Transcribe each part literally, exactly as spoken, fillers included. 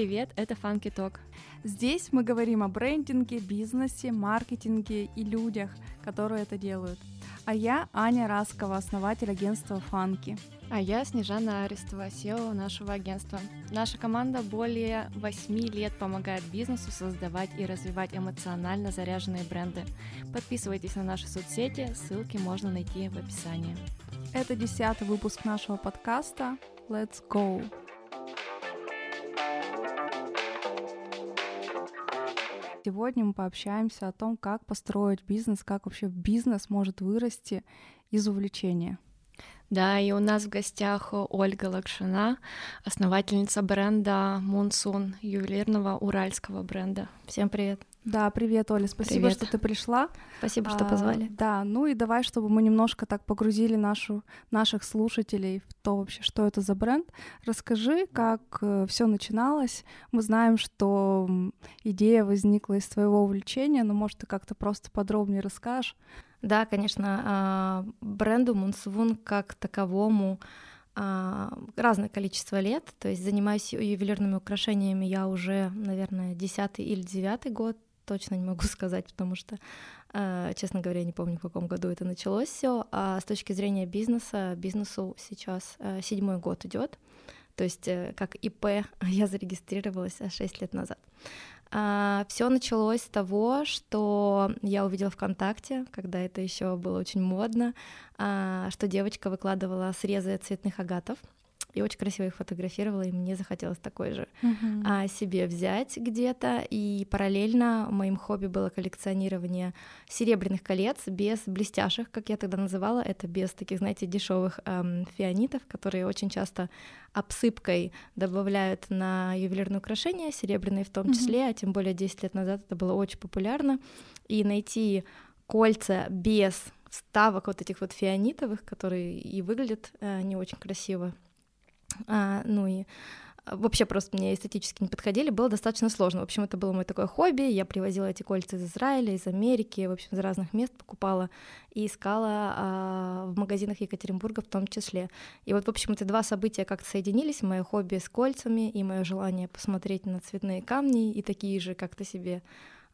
Привет, это Funky Talk. Здесь мы говорим о брендинге, бизнесе, маркетинге и людях, которые это делают. А я Аня Раскова, основатель агентства Funky. А я Снежана Аристова, си и о нашего агентства. Наша команда более восемь лет помогает бизнесу создавать и развивать эмоционально заряженные бренды. Подписывайтесь на наши соцсети, ссылки можно найти в описании. Это десятый выпуск нашего подкаста «Let's go!». Сегодня мы пообщаемся о том, как построить бизнес, как вообще бизнес может вырасти из увлечения. Да, и у нас в гостях Ольга Лакшина, основательница бренда Moonswoon, ювелирного уральского бренда. Всем привет. Да, привет, Оля, спасибо, привет. Что ты пришла. Спасибо, что а, позвали. Да, ну и давай, чтобы мы немножко так погрузили нашу, наших слушателей в то вообще, что это за бренд. Расскажи, как все начиналось. Мы знаем, что идея возникла из твоего увлечения, но, может, ты как-то просто подробнее расскажешь. Да, конечно, бренду Moonswoon как таковому разное количество лет, то есть занимаюсь ювелирными украшениями я уже, наверное, десятый или девятый год, точно не могу сказать, потому что, честно говоря, не помню, в каком году это началось все. А с точки зрения бизнеса, бизнесу сейчас седьмой год идет, то есть как ИП я зарегистрировалась шесть лет назад. Все началось с того, что я увидела ВКонтакте, когда это еще было очень модно, что девочка выкладывала срезы цветных агатов и очень красиво их фотографировала, и мне захотелось такой же uh-huh. себе взять где-то. И параллельно моим хобби было коллекционирование серебряных колец без блестяшек, как я тогда называла, это без таких, знаете, дешевых эм, фианитов, которые очень часто обсыпкой добавляют на ювелирные украшения, серебряные в том числе, uh-huh. а тем более десять лет назад это было очень популярно. И найти кольца без вставок вот этих вот фианитовых, которые и выглядят э, не очень красиво, А, ну и вообще просто мне эстетически не подходили, было достаточно сложно. В общем, это было мое такое хобби, я привозила эти кольца из Израиля, из Америки, в общем, из разных мест покупала и искала а, в магазинах Екатеринбурга в том числе. И вот, в общем, эти два события как-то соединились, мое хобби с кольцами и мое желание посмотреть на цветные камни и такие же как-то себе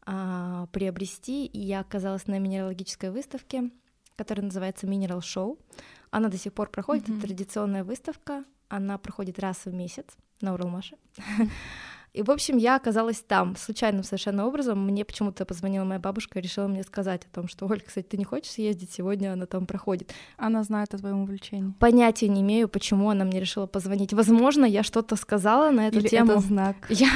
а, приобрести. И я оказалась на минералогической выставке, которая называется Mineral Show. Она до сих пор проходит, mm-hmm. это традиционная выставка. Она проходит раз в месяц на Уралмаше. И, в общем, я оказалась там случайным совершенно образом. Мне почему-то позвонила моя бабушка и решила мне сказать о том, что, Оль, кстати, ты не хочешь съездить сегодня, она там проходит. Она знает о твоем увлечении. Понятия не имею, почему она мне решила позвонить. Возможно, я что-то сказала на эту Или тему. Это знак. Я...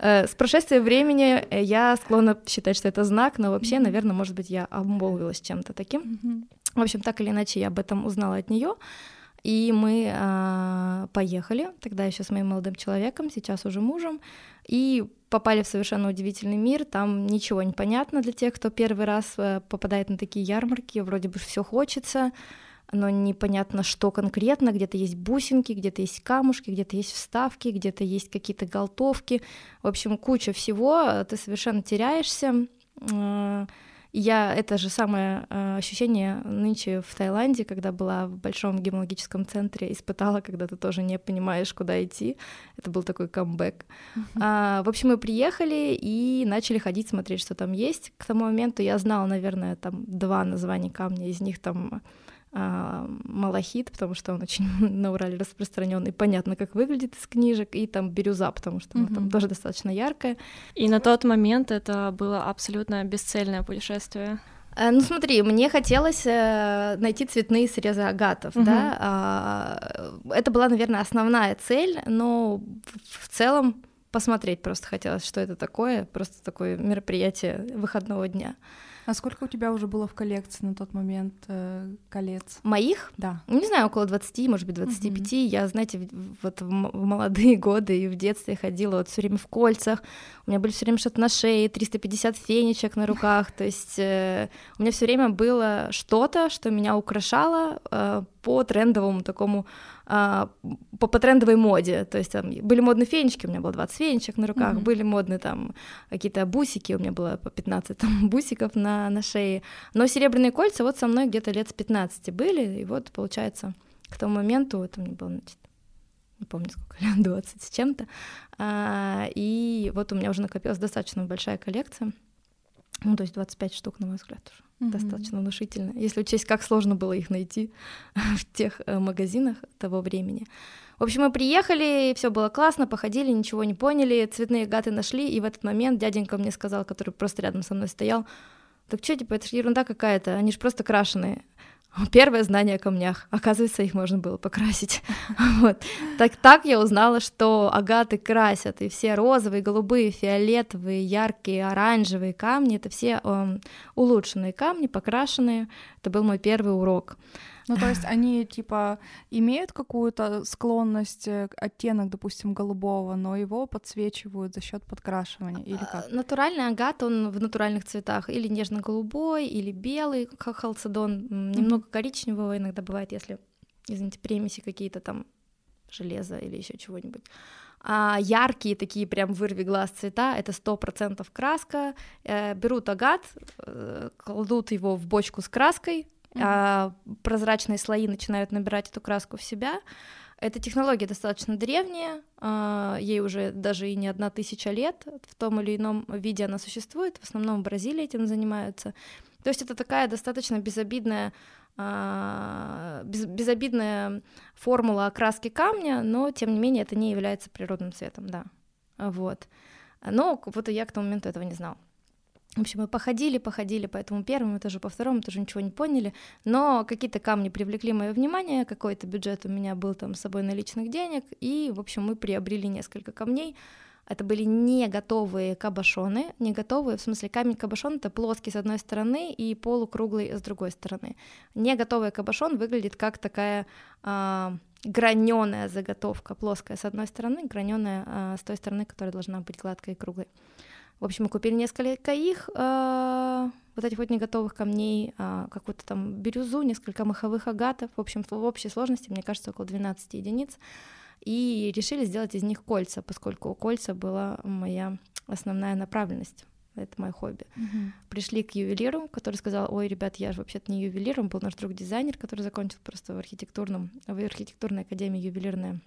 С прошествием времени я склонна считать, что это знак, но вообще, mm-hmm. наверное, может быть, я обмолвилась чем-то таким. Mm-hmm. В общем, так или иначе, я об этом узнала от нее. И мы э, поехали, тогда еще с моим молодым человеком, сейчас уже мужем, и попали в совершенно удивительный мир. Там ничего не понятно для тех, кто первый раз попадает на такие ярмарки. Вроде бы все хочется, но непонятно, что конкретно. Где-то есть бусинки, где-то есть камушки, где-то есть вставки, где-то есть какие-то галтовки. В общем, куча всего, ты совершенно теряешься. Я это же самое ощущение нынче в Таиланде, когда была в большом гемологическом центре, испытала, когда ты тоже не понимаешь, куда идти. Это был такой камбэк. Uh-huh. А, в общем, мы приехали и начали ходить, смотреть, что там есть. К тому моменту я знала, наверное, там два названия камня, из них там а, малахит, потому что он очень на Урале распространен, и понятно, как выглядит из книжек, и там бирюза, потому что она uh-huh. там тоже достаточно яркая. И на тот момент это было абсолютно бесцельное путешествие. Ну смотри, мне хотелось найти цветные срезы агатов, угу. да, это была, наверное, основная цель, но в целом посмотреть просто хотелось, что это такое, просто такое мероприятие выходного дня. А сколько у тебя уже было в коллекции на тот момент э, колец? Моих? Да. Не знаю, около двадцати, может быть, двадцати пяти. Mm-hmm. Я, знаете, вот в молодые годы и в детстве ходила вот все время в кольцах. У меня были все время что-то на шее, триста пятьдесят фенечек на руках. То есть э, у меня все время было что-то, что меня украшало э, по трендовому такому, э, по, по трендовой моде. То есть там были модные фенечки, у меня было двадцать фенечек на руках, mm-hmm. были модные там какие-то бусики, у меня было по пятнадцать там, бусиков на на шее, но серебряные кольца вот со мной где-то лет с пятнадцати были, и вот, получается, к тому моменту, это мне было, значит, не помню сколько лет, двадцать с чем-то. И вот у меня уже накопилась достаточно большая коллекция. Ну, то есть двадцать пять штук, на мой взгляд, уже mm-hmm. достаточно внушительно. Если учесть, как сложно было их найти в тех магазинах того времени. В общем, мы приехали, и все было классно, походили, ничего не поняли, цветные гаты нашли, и в этот момент дяденька мне сказал, который просто рядом со мной стоял, так что, типа, это же ерунда какая-то, они же просто крашеные. Первое знание о камнях. Оказывается, их можно было покрасить. Вот. Так, так я узнала, что агаты красят, и все розовые, голубые, фиолетовые, яркие, оранжевые камни, это все э, улучшенные камни, покрашенные. Это был мой первый урок. Ну, то есть они, типа, имеют какую-то склонность, оттенок, допустим, голубого, но его подсвечивают за счет подкрашивания, или как? Натуральный агат, он в натуральных цветах, или нежно-голубой, или белый, как халцедон, mm-hmm. немного коричневого иногда бывает, если, извините, примеси какие-то там, железо или еще чего-нибудь. А яркие такие прям вырви глаз цвета, это сто процентов краска, берут агат, кладут его в бочку с краской, Mm-hmm. А прозрачные слои начинают набирать эту краску в себя. Эта технология достаточно древняя, а, ей уже даже и не одна тысяча лет, в том или ином виде она существует, в основном в Бразилии этим занимаются. То есть это такая достаточно безобидная, а, без, безобидная формула окраски камня, но тем не менее это не является природным цветом, да. Вот. Но вот я к тому моменту этого не знала. В общем, мы походили, походили по этому первому этажу, по второму этажу, ничего не поняли, но какие-то камни привлекли мое внимание, какой-то бюджет у меня был там с собой наличных денег, и, в общем, мы приобрели несколько камней. Это были не готовые кабошоны, не готовые, в смысле, камень-кабошон — это плоский с одной стороны и полукруглый с другой стороны. Не готовый кабошон выглядит как такая э, гранёная заготовка, плоская с одной стороны, гранёная э, с той стороны, которая должна быть гладкой и круглой. В общем, мы купили несколько их, э, вот этих вот неготовых камней, э, какую-то там бирюзу, несколько маховых агатов. В общем, в общей сложности, мне кажется, около двенадцати единиц. И решили сделать из них кольца, поскольку кольца была моя основная направленность. Это мое хобби. Mm-hmm. Пришли к ювелиру, который сказал, ой, ребят, я же вообще-то не ювелир. Он был наш друг-дизайнер, который закончил просто в, архитектурном, в архитектурной академии ювелирное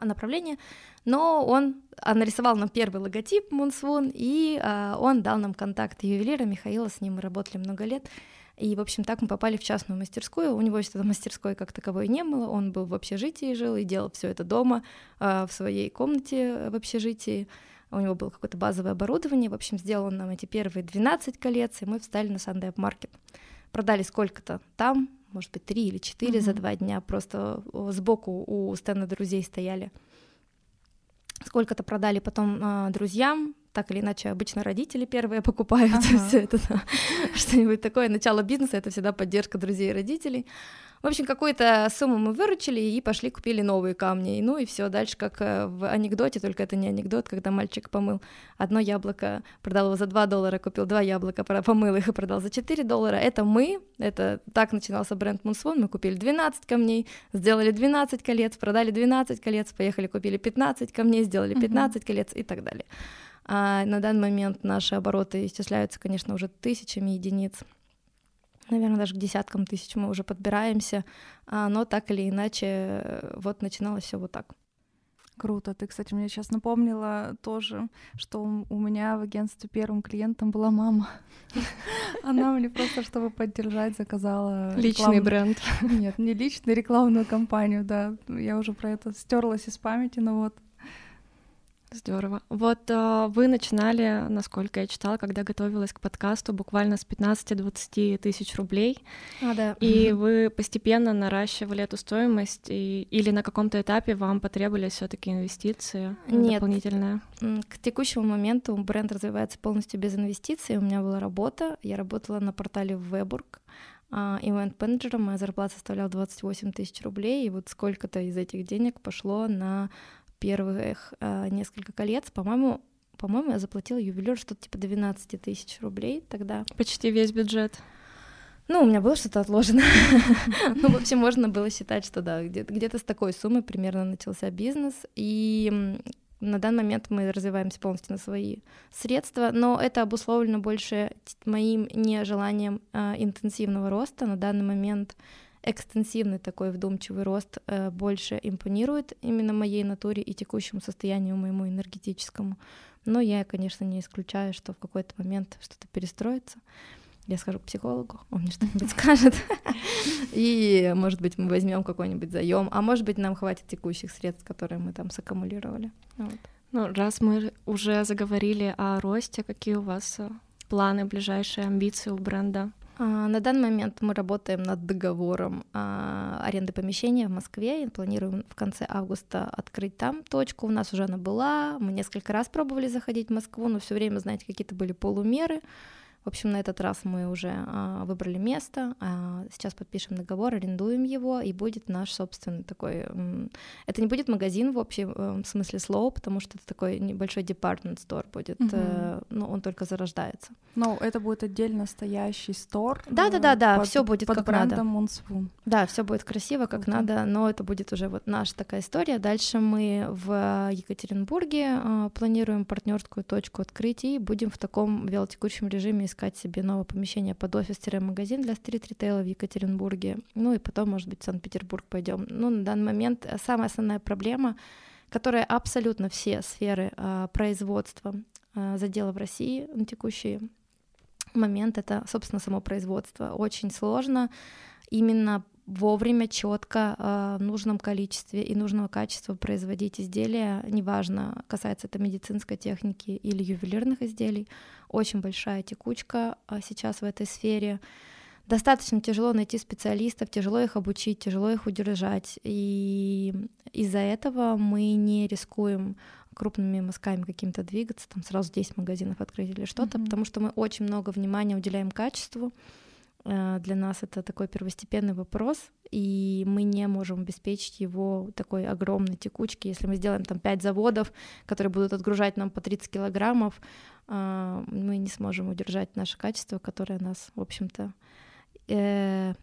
направление, но он нарисовал нам первый логотип Moonswoon, и а, он дал нам контакт ювелира Михаила, с ним мы работали много лет, и, в общем, так мы попали в частную мастерскую, у него что-то мастерской как таковой не было, он был в общежитии, жил и делал все это дома, а, в своей комнате в общежитии, у него было какое-то базовое оборудование, в общем, сделал он нам эти первые двенадцать колец, и мы встали на Сандэй-маркет, продали сколько-то там, может быть, три или четыре mm-hmm. за два дня, просто сбоку у стенда друзей стояли. Сколько-то продали потом а, друзьям, так или иначе, обычно родители первые покупают uh-huh. все это, да. что-нибудь такое, начало бизнеса, это всегда поддержка друзей и родителей. В общем, какую-то сумму мы выручили и пошли купили новые камни, ну и все дальше, как в анекдоте, только это не анекдот, когда мальчик помыл одно яблоко, продал его за два доллара, купил два яблока, помыл их и продал за четыре доллара, это мы, это так начинался бренд Moonswoon, мы купили двенадцать камней, сделали двенадцать колец, продали двенадцать колец, поехали купили пятнадцать камней, сделали пятнадцать uh-huh. колец и так далее. А на данный момент наши обороты исчисляются, конечно, уже тысячами единиц. Наверное, даже к десяткам тысяч мы уже подбираемся, но так или иначе вот начиналось все вот так. Круто. Ты, кстати, мне сейчас напомнила тоже, что у меня в агентстве первым клиентом была мама. Она мне просто, чтобы поддержать, заказала... Личный бренд. Нет, не личный, рекламную кампанию, да. Я уже про это стерлась из памяти, но вот. Здорово. Вот э, вы начинали, насколько я читала, когда готовилась к подкасту, буквально с пятнадцати-двадцати тысяч рублей. А, да. И mm-hmm. вы постепенно наращивали эту стоимость, и, или на каком-то этапе вам потребовались все-таки инвестиции Нет. дополнительные? К текущему моменту бренд развивается полностью без инвестиций. У меня была работа, я работала на портале Weburg. Ивент-менеджером, моя зарплата составляла двадцать восемь тысяч рублей, и вот сколько-то из этих денег пошло на первых э, несколько колец, по-моему, по-моему, я заплатила ювелиру что-то типа двенадцать тысяч рублей тогда. Почти весь бюджет. Ну, у меня было что-то отложено. Ну, в общем, можно было считать, что да, где-то с такой суммы примерно начался бизнес, и на данный момент мы развиваемся полностью на свои средства, но это обусловлено больше моим нежеланием интенсивного роста. На данный момент экстенсивный такой вдумчивый рост э, больше импонирует именно моей натуре и текущему состоянию моему энергетическому. Но я, конечно, не исключаю, что в какой-то момент что-то перестроится. Я схожу к психологу, он мне что-нибудь скажет. И, может быть, мы возьмем какой-нибудь заем, а может быть, нам хватит текущих средств, которые мы там саккумулировали. Вот. Ну, раз мы уже заговорили о росте, какие у вас планы, ближайшие амбиции у бренда? На данный момент мы работаем над договором аренды помещения в Москве и планируем в конце августа открыть там точку. У нас уже она была. Мы несколько раз пробовали заходить в Москву, но все время, знаете, какие-то были полумеры. В общем, на этот раз мы уже а, выбрали место, а, сейчас подпишем договор, арендуем его, и будет наш собственный такой... М- это не будет магазин в общем м- смысле слова, потому что это такой небольшой department store будет, угу. э, но он только зарождается. Но это будет отдельно стоящий store? Да-да-да, э, все будет под как надо. Moonswoon. Да, все будет красиво, как вот. Надо, но это будет уже вот наша такая история. Дальше мы в Екатеринбурге э, планируем партнерскую точку открыть, и будем в таком вялотекущем режиме искать себе новое помещение под офис-магазин для стрит-ритейла в Екатеринбурге, ну и потом, может быть, в Санкт-Петербург пойдем. Ну, на данный момент самая основная проблема, которая абсолютно все сферы а, производства а, задела в России на текущий момент, это, собственно, само производство. Очень сложно именно вовремя, четко, в нужном количестве и нужного качества производить изделия, неважно, касается это медицинской техники или ювелирных изделий. Очень большая текучка сейчас в этой сфере. Достаточно тяжело найти специалистов, тяжело их обучить, тяжело их удержать. И из-за этого мы не рискуем крупными мазками каким-то двигаться, там сразу десять магазинов открыть или что-то, mm-hmm. потому что мы очень много внимания уделяем качеству. Для нас это такой первостепенный вопрос, и мы не можем обеспечить его такой огромной текучки. Если мы сделаем там пять заводов, которые будут отгружать нам по тридцать килограммов, мы не сможем удержать наше качество, которое нас, в общем-то,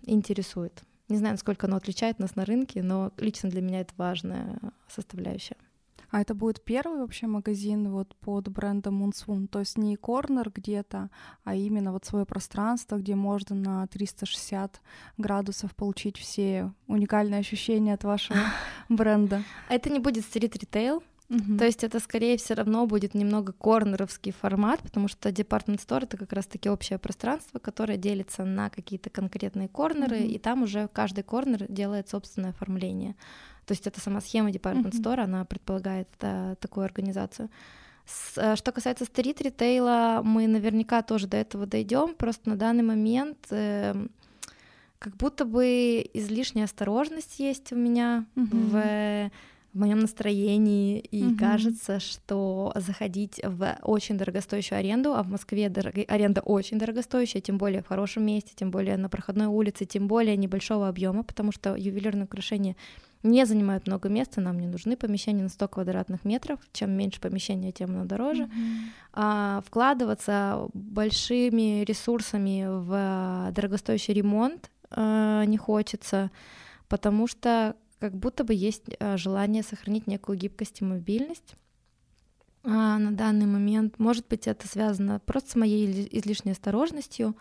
интересует. Не знаю, насколько оно отличает нас на рынке, но лично для меня это важная составляющая. А это будет первый вообще магазин вот под брендом Moonswoon, то есть не корнер где-то, а именно вот свое пространство, где можно на триста шестьдесят градусов получить все уникальные ощущения от вашего бренда. Это не будет стрит-ритейл, mm-hmm. то есть это скорее все равно будет немного корнеровский формат, потому что Department Store — это как раз-таки общее пространство, которое делится на какие-то конкретные корнеры, mm-hmm. и там уже каждый корнер делает собственное оформление. То есть это сама схема Department Store, mm-hmm. она предполагает да, такую организацию. С, что касается стрит-ритейла, мы наверняка тоже до этого дойдем. Просто на данный момент э, как будто бы излишняя осторожность есть у меня mm-hmm. в, в моем настроении. И mm-hmm. кажется, что заходить в очень дорогостоящую аренду, а в Москве дорого... аренда очень дорогостоящая, тем более в хорошем месте, тем более на проходной улице, тем более небольшого объема, потому что ювелирные украшения не занимают много места, нам не нужны помещения на сто квадратных метров, чем меньше помещения, тем оно дороже. Mm-hmm. А, вкладываться большими ресурсами в дорогостоящий ремонт а, не хочется, потому что как будто бы есть желание сохранить некую гибкость и мобильность а, на данный момент. Может быть, это связано просто с моей излишней осторожностью,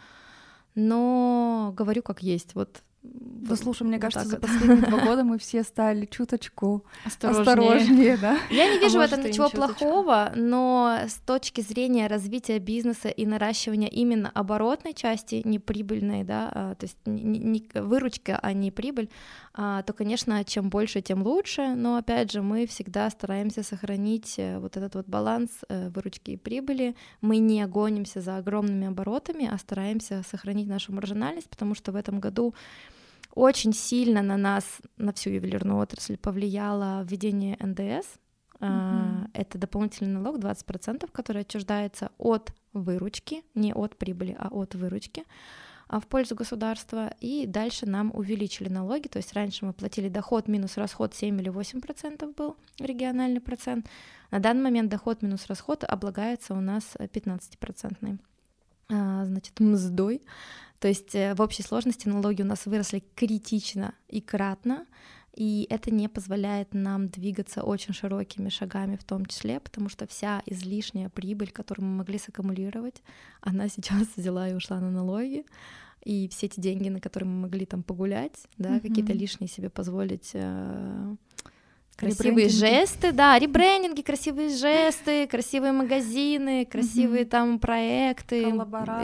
но говорю как есть, вот. Да слушай, мне кажется, вот за последние два года мы все стали чуточку осторожнее, осторожнее да? Я не вижу а в этом ничего плохого, но с точки зрения развития бизнеса и наращивания именно оборотной части, не прибыльной, да, то есть не, не, выручка, а не прибыль, то, конечно, чем больше, тем лучше, но, опять же, мы всегда стараемся сохранить вот этот вот баланс выручки и прибыли, мы не гонимся за огромными оборотами, а стараемся сохранить нашу маржинальность, потому что в этом году очень сильно на нас, на всю ювелирную отрасль повлияло введение эн дэ эс. Mm-hmm. Это дополнительный налог двадцать процентов, который отчуждается от выручки, не от прибыли, а от выручки в пользу государства. И дальше нам увеличили налоги, то есть раньше мы платили доход минус расход семь или восемь процентов был региональный процент. На данный момент доход минус расход облагается у нас пятнадцать процентов. Значит, мздой. То есть в общей сложности налоги у нас выросли критично и кратно, и это не позволяет нам двигаться очень широкими шагами в том числе, потому что вся излишняя прибыль, которую мы могли саккумулировать, она сейчас взяла и ушла на налоги, и все эти деньги, на которые мы могли там погулять, да, mm-hmm. какие-то лишние себе позволить... Красивые жесты, да, ребрендинги, красивые жесты, красивые магазины, красивые mm-hmm. там проекты и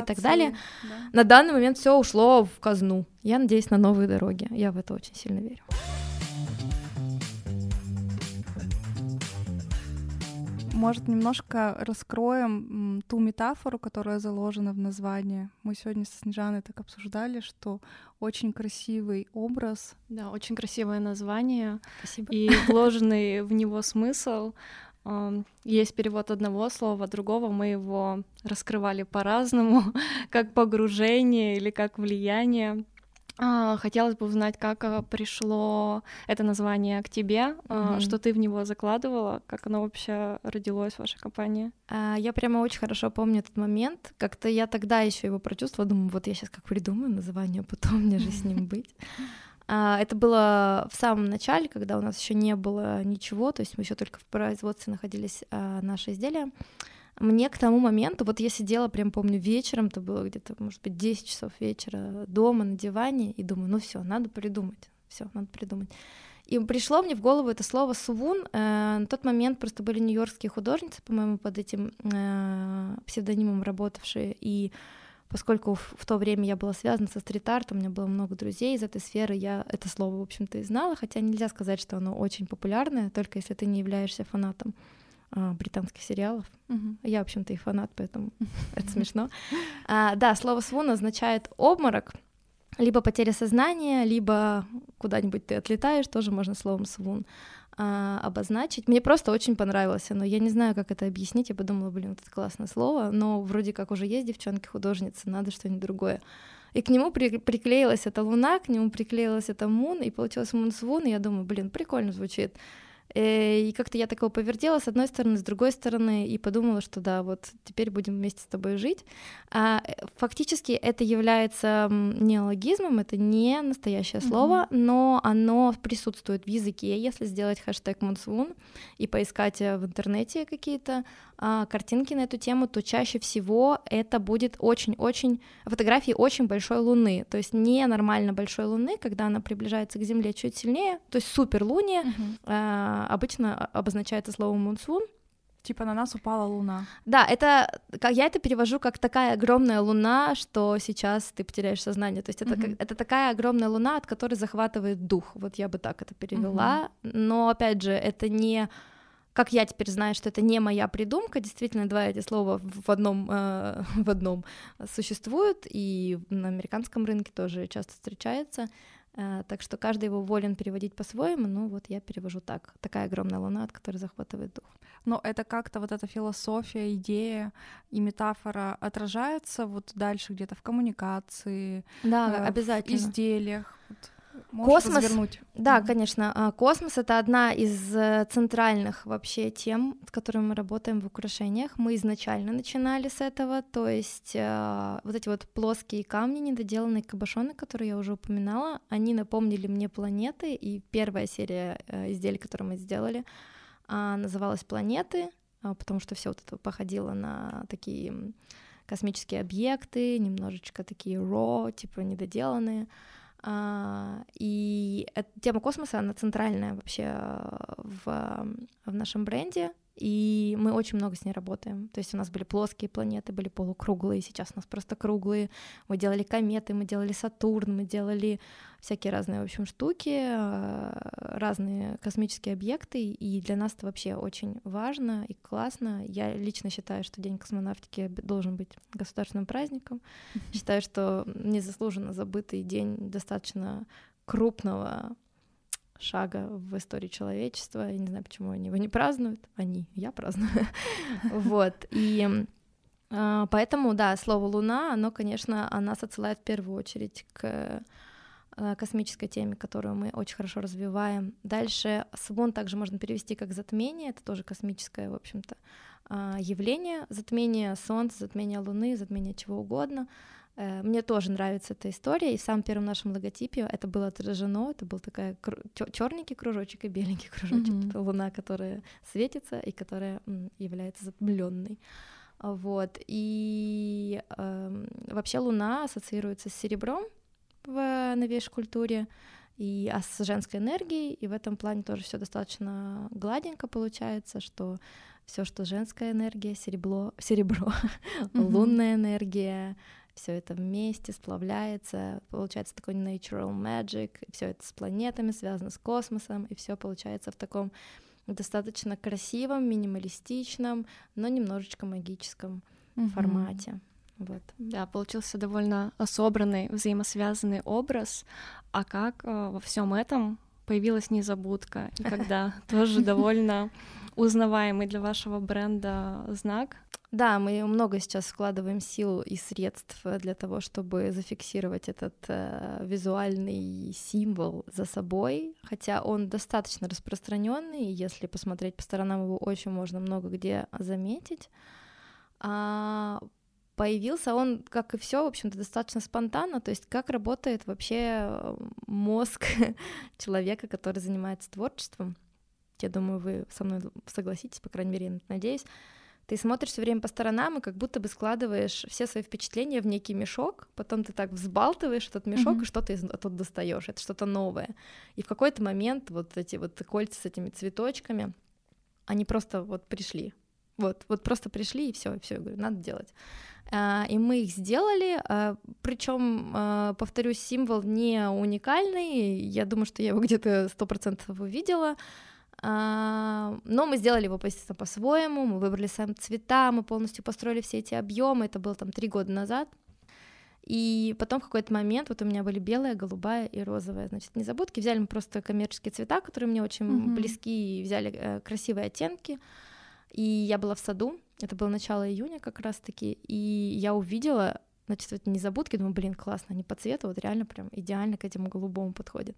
так далее. Да. На данный момент все ушло в казну. Я надеюсь на новые дороги. Я в это очень сильно верю. Может, немножко раскроем ту метафору, которая заложена в названии. Мы сегодня с Снежаной так обсуждали, что очень красивый образ. Да, очень красивое название. Спасибо. И вложенный в него смысл. Есть перевод одного слова, другого. Мы его раскрывали по-разному, как погружение или как влияние. Хотелось бы узнать, как пришло это название к тебе, mm-hmm. что ты в него закладывала, как оно вообще родилось в вашей компании? Я прямо очень хорошо помню этот момент. Как-то я тогда еще его прочувствовала, думаю, вот я сейчас как придумаю название, потом мне же с ним быть. Это было в самом начале, когда у нас еще не было ничего, то есть мы еще только в производстве находились наши изделия. Мне к тому моменту, вот я сидела, прям помню, вечером, это было где-то, может быть, десять часов вечера дома на диване, и думаю, ну все, надо придумать, все, надо придумать. И пришло мне в голову это слово «сувун». Э, на тот момент просто были нью-йоркские художницы, по-моему, под этим э, псевдонимом работавшие, и поскольку в, в то время я была связана со стрит-артом, у меня было много друзей из этой сферы, я это слово, в общем-то, и знала, хотя нельзя сказать, что оно очень популярное, только если ты не являешься фанатом британских сериалов. Uh-huh. Я, в общем-то, и фанат, поэтому это смешно. А, да, слово «свун» означает обморок, либо потеря сознания, либо куда-нибудь ты отлетаешь, тоже можно словом «свун» а, обозначить. Мне просто очень понравилось оно. Я не знаю, как это объяснить. Я подумала, блин, вот это классное слово, но вроде как уже есть девчонки-художницы, надо что-нибудь другое. И к нему при- приклеилась эта луна, к нему приклеилась эта мун, и получилось «мун-свун», и я думаю, блин, прикольно звучит. И как-то я такого повертела с одной стороны, с другой стороны, и подумала, что да, вот теперь будем вместе с тобой жить. А фактически это является неологизмом, это не настоящее mm-hmm. слово, но оно присутствует в языке. Если сделать хэштег Moonswoon и поискать в интернете какие-то а, картинки на эту тему, то чаще всего это будет очень-очень... фотографии очень большой луны, то есть ненормально большой луны, когда она приближается к Земле чуть сильнее, то есть суперлуния, mm-hmm. а, обычно обозначается словом «мунсун». Типа на нас упала луна. Да, это, я это перевожу как такая огромная луна, что сейчас ты потеряешь сознание. То есть это, uh-huh. как, это такая огромная луна, от которой захватывает дух. Вот я бы так это перевела. Uh-huh. Но, опять же, это не... Как я теперь знаю, что это не моя придумка, действительно, два эти слова в одном, э, в одном существуют, и на американском рынке тоже часто встречается. Так что каждый его волен переводить по-своему, ну вот я перевожу так. Такая огромная луна, от которой захватывает дух. Но это как-то вот эта философия, идея и метафора отражается вот дальше где-то в коммуникации, да, э, обязательно. В изделиях. Можешь космос, развернуть? Да, mm-hmm. конечно. Космос — это одна из центральных вообще тем, с которой мы работаем в украшениях. Мы изначально начинали с этого, то есть э, вот эти вот плоские камни, недоделанные кабошоны, которые я уже упоминала, они напомнили мне планеты, и первая серия э, изделий, которую мы сделали, э, называлась «Планеты», э, потому что все вот это походило на такие космические объекты, немножечко такие raw, типа недоделанные. Uh, и эта тема космоса, она центральная вообще в, в нашем бренде, и мы очень много с ней работаем. То есть у нас были плоские планеты, были полукруглые, сейчас у нас просто круглые. Мы делали кометы, мы делали Сатурн, мы делали всякие разные, в общем, штуки, разные космические объекты, и для нас это вообще очень важно и классно. Я лично считаю, что День космонавтики должен быть государственным праздником. Считаю, что незаслуженно забытый день достаточно крупного шага в истории человечества. Я не знаю, почему они его не празднуют. Они, я праздную. Вот. И поэтому, да, слово «луна», оно, конечно, нас отсылает в первую очередь к космической теме, которую мы очень хорошо развиваем. Дальше «свун» также можно перевести как «затмение». Это тоже космическое, в общем-то, явление. Затмение Солнца, затмение Луны, затмение чего угодно. Мне тоже нравится эта история, и в самом первом нашем логотипе это было отражено, это был такой черненький кружочек и беленький кружочек, mm-hmm. это луна, которая светится и которая является затмлённой. Вот, и э, вообще луна ассоциируется с серебром в новейшей культуре, и а с женской энергией, и в этом плане тоже все достаточно гладенько получается, что все, что женская энергия, серебро, серебро, mm-hmm. лунная энергия, все это вместе сплавляется, получается такой natural magic, все это с планетами связано, с космосом, и все получается в таком достаточно красивом, минималистичном, но немножечко магическом mm-hmm. формате. Вот. Да, получился довольно собранный, взаимосвязанный образ. А как э, во всем этом появилась незабудка, и когда тоже довольно узнаваемый для вашего бренда знак? Да, мы много сейчас вкладываем сил и средств для того, чтобы зафиксировать этот э, визуальный символ за собой, хотя он достаточно распространенный, и если посмотреть по сторонам, его очень можно много где заметить. А появился он, как и все, в общем-то, достаточно спонтанно, то есть как работает вообще мозг человека, который занимается творчеством. Я думаю, вы со мной согласитесь, по крайней мере, я надеюсь. Ты смотришь все время по сторонам и как будто бы складываешь все свои впечатления в некий мешок, потом ты так взбалтываешь этот мешок mm-hmm. и что-то из- оттуда достаешь, это что-то новое. И в какой-то момент вот эти вот кольца с этими цветочками, они просто вот пришли. Вот, вот просто пришли, и все, и все, я говорю, надо делать. И мы их сделали, причем, повторюсь, символ не уникальный, я думаю, что я его где-то сто процентов увидела, но мы сделали его, естественно, по-своему, мы выбрали сами цвета, мы полностью построили все эти объемы, это было там три года назад. И потом в какой-то момент вот у меня были белая, голубая и розовая, значит, незабудки. Взяли мы просто коммерческие цвета, которые мне очень mm-hmm. близки, и взяли красивые оттенки. И я была в саду, это было начало июня как раз-таки, и я увидела, значит, вот незабудки, думаю, блин, классно, они по цвету, вот реально прям идеально к этому голубому подходят.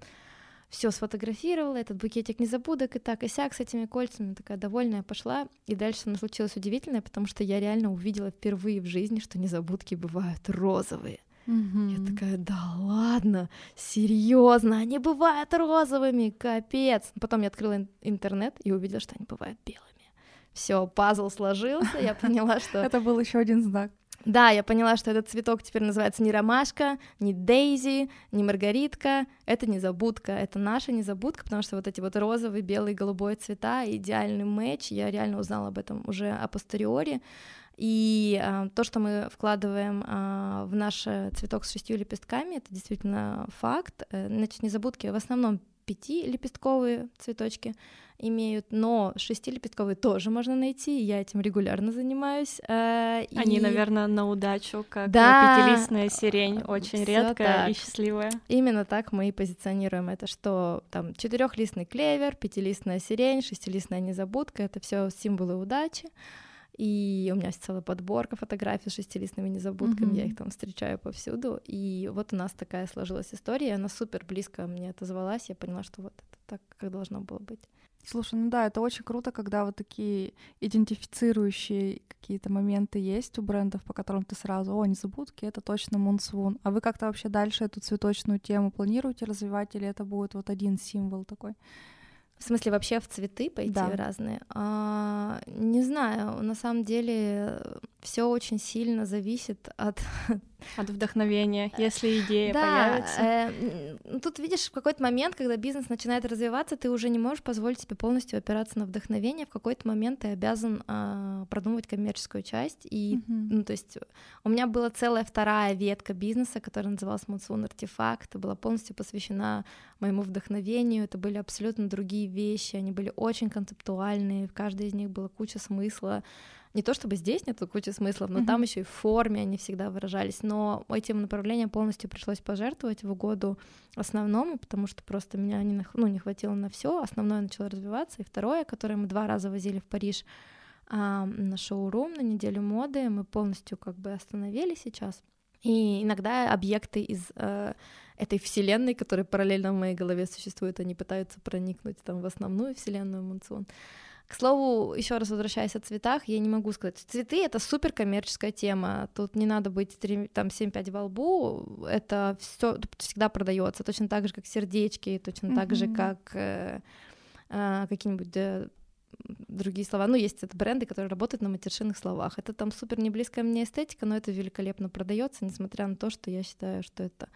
Все сфотографировала, этот букетик незабудок и так, и сяк с этими кольцами, такая довольная пошла, и дальше оно случилось удивительное, потому что я реально увидела впервые в жизни, что незабудки бывают розовые. Mm-hmm. Я такая, да ладно, серьезно, они бывают розовыми, капец. Потом я открыла интернет и увидела, что они бывают белыми. Все, пазл сложился, я поняла, что... Это был еще один знак. Да, я поняла, что этот цветок теперь называется не ромашка, не дейзи, не маргаритка, это незабудка, это наша незабудка, потому что вот эти вот розовые, белые, голубые цвета, идеальный мэтч, я реально узнала об этом уже апостериори, и э, то, что мы вкладываем э, в наш цветок с шестью лепестками, это действительно факт, значит, незабудки в основном пятилепестковые цветочки имеют, но шестилепестковые тоже можно найти, я этим регулярно занимаюсь. Э, Они, и... наверное, на удачу, как да, пятилистная сирень, очень редкая так. и счастливая. Именно так мы и позиционируем это, что там четырёхлистный клевер, пятилистная сирень, шестилистная незабудка, это все символы удачи. И у меня есть целая подборка фотографий с шестилистными незабудками, mm-hmm. я их там встречаю повсюду, и вот у нас такая сложилась история, она супер близко мне отозвалась, я поняла, что вот это так, как должно было быть. Слушай, ну да, это очень круто, когда вот такие идентифицирующие какие-то моменты есть у брендов, по которым ты сразу, о, незабудки, это точно Moonswoon. А вы как-то вообще дальше эту цветочную тему планируете развивать, или это будет вот один символ такой? В смысле, вообще в цветы пойти да. разные? А, не знаю, на самом деле все очень сильно зависит от... От вдохновения, если идея да, появится. Э, тут, видишь, в какой-то момент, когда бизнес начинает развиваться, ты уже не можешь позволить себе полностью опираться на вдохновение, в какой-то момент ты обязан э, продумывать коммерческую часть. И, mm-hmm. ну, то есть у меня была целая вторая ветка бизнеса, которая называлась Moonswoon Артефакт, была полностью посвящена моему вдохновению, это были абсолютно другие вещи, они были очень концептуальные, в каждой из них была куча смысла. Не то чтобы здесь нету кучи смыслов, но mm-hmm. там еще и в форме они всегда выражались. Но этим направлением полностью пришлось пожертвовать в угоду основному, потому что просто меня не, ну, не хватило на все. Основное начало развиваться. И второе, которое мы два раза возили в Париж а, на шоурум, на неделю моды, мы полностью как бы остановили сейчас. И иногда объекты из э, этой вселенной, которые параллельно в моей голове существуют, они пытаются проникнуть там в основную вселенную Moonswoon. К слову, еще раз возвращаясь о цветах, я не могу сказать, цветы — это суперкоммерческая тема, тут не надо быть там семь пять во лбу, это все всегда продается, точно так же, как сердечки, точно mm-hmm. так же, как э, э, какие-нибудь э, другие слова, ну, есть это бренды, которые работают на матершинных словах, это там супер не близкая мне эстетика, но это великолепно продается, несмотря на то, что я считаю, что это...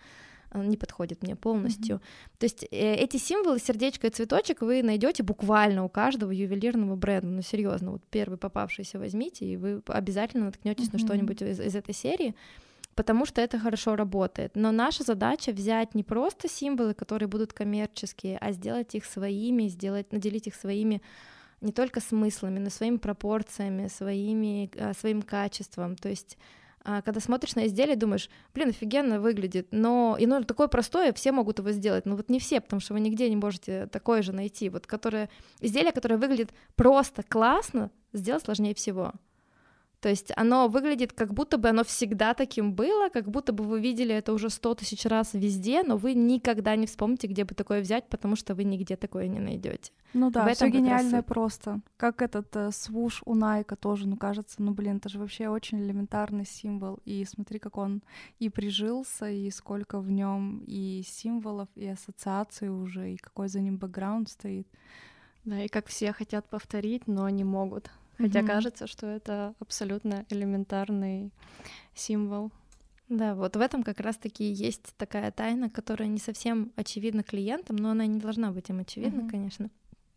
не подходит мне полностью. Mm-hmm. То есть э, эти символы, сердечко и цветочек, вы найдете буквально у каждого ювелирного бренда. Ну, серьезно, вот первый попавшийся возьмите, и вы обязательно наткнетесь mm-hmm. на что-нибудь из, из этой серии, потому что это хорошо работает. Но наша задача — взять не просто символы, которые будут коммерческие, а сделать их своими, сделать, наделить их своими не только смыслами, но и своими пропорциями, своими, э, своим качеством. То есть когда смотришь на изделие, думаешь, блин, офигенно выглядит, но и ну, такое простое, все могут его сделать, но вот не все, потому что вы нигде не можете такое же найти, вот которое... изделие, которое выглядит просто классно, сделать сложнее всего. То есть оно выглядит, как будто бы оно всегда таким было, как будто бы вы видели это уже сто тысяч раз везде, но вы никогда не вспомните, где бы такое взять, потому что вы нигде такое не найдете. Ну да, все гениальное просто. Как этот э, свуш у Найка тоже, ну кажется, ну блин, это же вообще очень элементарный символ, и смотри, как он и прижился, и сколько в нем и символов, и ассоциаций уже, и какой за ним бэкграунд стоит. Да, и как все хотят повторить, но не могут. Хотя mm-hmm. кажется, что это абсолютно элементарный символ. Да, вот в этом как раз-таки есть такая тайна, которая не совсем очевидна клиентам, но она не должна быть им очевидна, mm-hmm. конечно.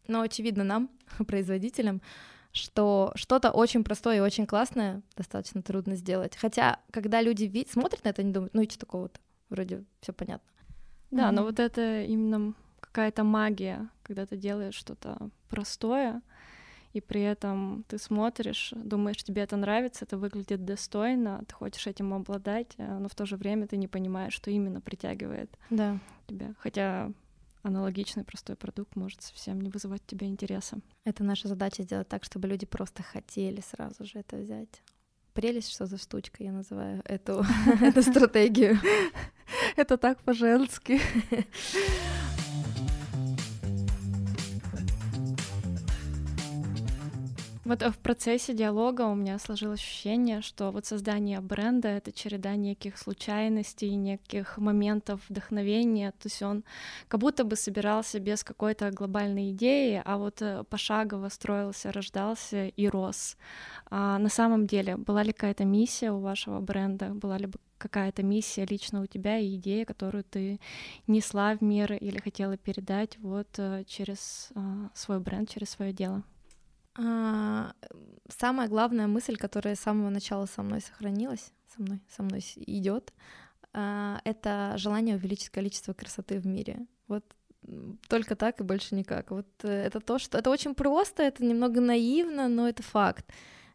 Но очевидно нам, производителям, что что-то очень простое и очень классное достаточно трудно сделать. Хотя, когда люди вид- смотрят на это, они думают, ну и что такого-то? Вроде все понятно. Mm-hmm. Да, но вот это именно какая-то магия, когда ты делаешь что-то простое, и при этом ты смотришь, думаешь, тебе это нравится, это выглядит достойно, ты хочешь этим обладать, но в то же время ты не понимаешь, что именно притягивает да. тебя. Хотя аналогичный простой продукт может совсем не вызывать у тебя интереса. Это наша задача — сделать так, чтобы люди просто хотели сразу же это взять. Прелесть, что за штучка, я называю эту стратегию. Это так по-женски. Вот в процессе диалога у меня сложилось ощущение, что вот создание бренда — это череда неких случайностей, неких моментов вдохновения, то есть он как будто бы собирался без какой-то глобальной идеи, а вот пошагово строился, рождался и рос. А на самом деле, была ли какая-то миссия у вашего бренда, была ли какая-то миссия лично у тебя и идея, которую ты несла в мир или хотела передать вот через свой бренд, через свое дело? Самая главная мысль, которая с самого начала со мной сохранилась, со мной, со мной идет, это желание увеличить количество красоты в мире. Вот только так и больше никак. Вот это то, что это очень просто, это немного наивно, но это факт.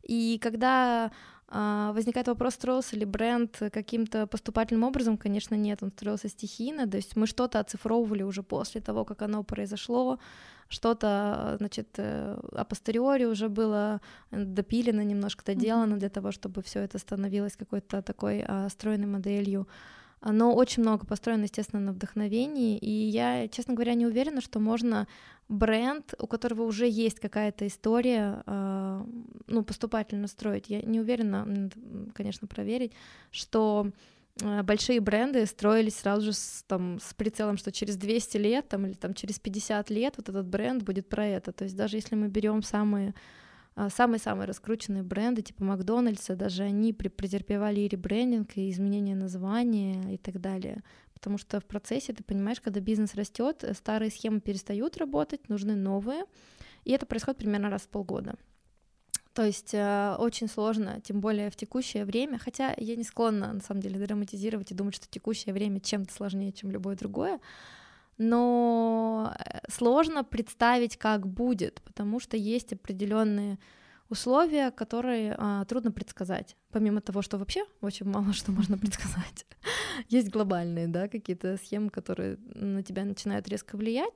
И когда возникает вопрос, строился ли бренд каким-то поступательным образом, конечно, нет, он строился стихийно, то есть мы что-то оцифровывали уже после того, как оно произошло, что-то, значит, апостериори уже было допилено, немножко доделано mm-hmm. для того, чтобы все это становилось какой-то такой а, стройной моделью. Но очень много построено, естественно, на вдохновении, и я, честно говоря, не уверена, что можно бренд, у которого уже есть какая-то история, ну, поступательно строить. Я не уверена, конечно, проверить, что большие бренды строились сразу же с, там, с прицелом, что через двести лет там, или там, через пятьдесят лет вот этот бренд будет про это. То есть даже если мы берем самые... самые-самые раскрученные бренды типа Макдональдса, даже они претерпевали и ребрендинг, и изменение названия и так далее, потому что в процессе ты понимаешь, когда бизнес растет, старые схемы перестают работать, нужны новые, и это происходит примерно раз в полгода. То есть э, очень сложно, тем более в текущее время, хотя я не склонна на самом деле драматизировать и думать, что текущее время чем-то сложнее, чем любое другое, но сложно представить, как будет, потому что есть определенные условия, которые а, трудно предсказать. Помимо того, что вообще очень мало что можно предсказать, есть глобальные, да, какие-то схемы, которые на тебя начинают резко влиять.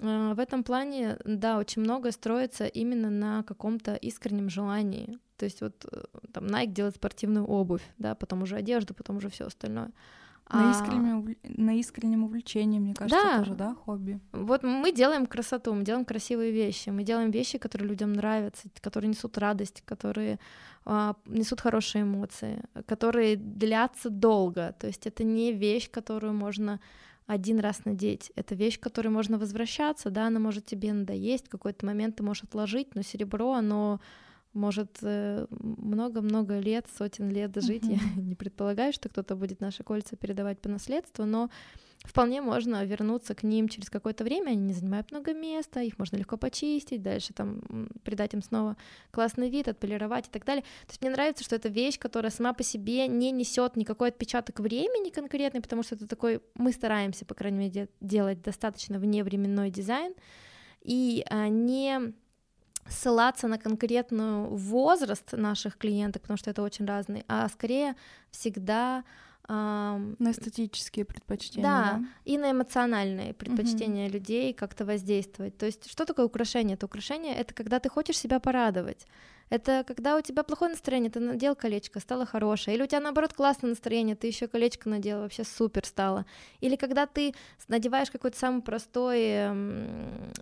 А, в этом плане, да, очень многое строится именно на каком-то искреннем желании. То есть вот там Nike делает спортивную обувь, да, потом уже одежду, потом уже все остальное. На искреннем, увл... на искреннем увлечении, мне кажется, да. тоже, да, хобби. Вот мы делаем красоту, мы делаем красивые вещи, мы делаем вещи, которые людям нравятся, которые несут радость, которые а, несут хорошие эмоции, которые длятся долго. То есть это не вещь, которую можно один раз надеть. Это вещь, к которой можно возвращаться, да, она может тебе надоесть, в какой-то момент ты можешь отложить, но серебро, оно... может много-много лет, сотен лет жить. Uh-huh. Я не предполагаю, что кто-то будет наши кольца передавать по наследству, но вполне можно вернуться к ним через какое-то время, они не занимают много места, их можно легко почистить, дальше там придать им снова классный вид, отполировать и так далее. То есть мне нравится, что это вещь, которая сама по себе не несет никакой отпечаток времени конкретный, потому что это такой, мы стараемся, по крайней мере, де- делать достаточно вневременной дизайн, и а, не... ссылаться на конкретный возраст наших клиенток, потому что это очень разный, а скорее всегда... Эм... на эстетические предпочтения. Да, да, и на эмоциональные предпочтения угу. людей как-то воздействовать. То есть что такое украшение? Это украшение — это когда ты хочешь себя порадовать. Это когда у тебя плохое настроение, ты надел колечко, стало хорошее. Или у тебя, наоборот, классное настроение, ты еще колечко надела, вообще супер стало. Или когда ты надеваешь какой-то самый простой эм,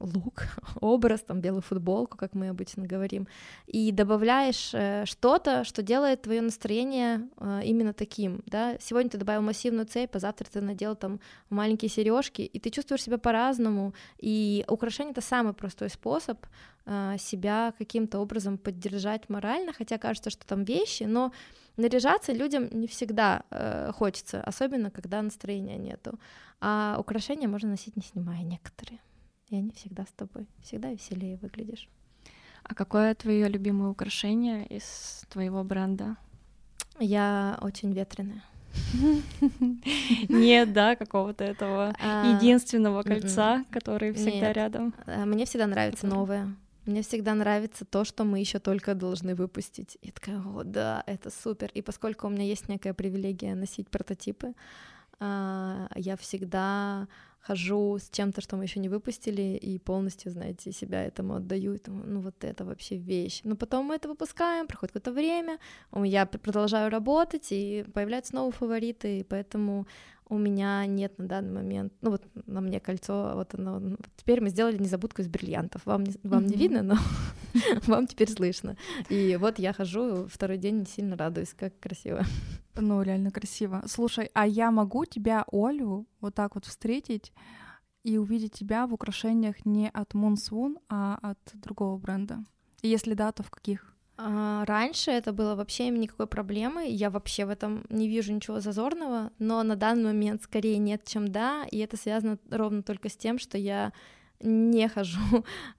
лук, образ, там, белую футболку, как мы обычно говорим, и добавляешь э, что-то, что делает твое настроение э, именно таким, да? Сегодня ты добавил массивную цепь, а завтра ты надел там маленькие сережки, и ты чувствуешь себя по-разному. И украшение — это самый простой способ э, себя каким-то образом поддержать морально, хотя кажется, что там вещи, но наряжаться людям не всегда э, хочется, особенно когда настроения нету. А украшения можно носить не снимая некоторые, и они всегда с тобой, всегда веселее выглядишь. А какое твое любимое украшение из твоего бренда? Я очень ветреная. Нет, да, какого-то этого единственного кольца, который всегда рядом. Мне всегда нравится новое. Мне всегда нравится то, что мы еще только должны выпустить. И я такая, о, да, это супер. И поскольку у меня есть некая привилегия носить прототипы, я всегда хожу с чем-то, что мы еще не выпустили, и полностью, знаете, себя этому отдаю. И думаю, ну вот это вообще вещь. Но потом мы это выпускаем, проходит какое-то время, я продолжаю работать, и появляются новые фавориты, и поэтому... у меня нет на данный момент, ну вот на мне кольцо, вот оно, теперь мы сделали незабудку из бриллиантов, вам не, вам mm-hmm. не видно, но вам теперь слышно, и вот я хожу второй день и сильно радуюсь, как красиво. Ну реально красиво. Слушай, а я могу тебя, Олю, вот так вот встретить и увидеть тебя в украшениях не от Moonswoon, а от другого бренда? Если да, то в каких? Раньше это было вообще никакой проблемы, я вообще в этом не вижу ничего зазорного, но на данный момент скорее нет, чем да, и это связано ровно только с тем, что я не хожу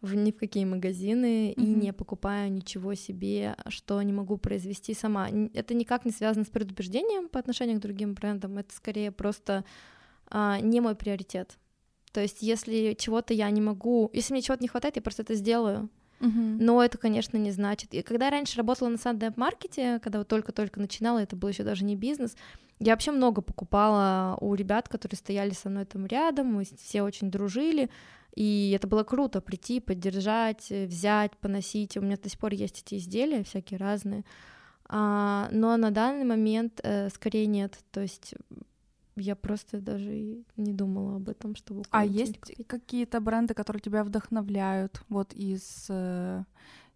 в ни в какие магазины mm-hmm. и не покупаю ничего себе, что не могу произвести сама. Это никак не связано с предубеждением по отношению к другим брендам, это скорее просто а, не мой приоритет. То есть если чего-то я не могу, если мне чего-то не хватает, я просто это сделаю. Uh-huh. Но это, конечно, не значит. И когда я раньше работала на сандеп-маркете, когда вот только-только начинала, это был еще даже не бизнес, я вообще много покупала у ребят, которые стояли со мной там рядом, мы все очень дружили, и это было круто прийти, поддержать, взять, поносить. У меня до сих пор есть эти изделия всякие разные, а, но на данный момент э, скорее нет, то есть... Я просто даже и не думала об этом, чтобы... А есть купить. Какие-то бренды, которые тебя вдохновляют? Вот из э,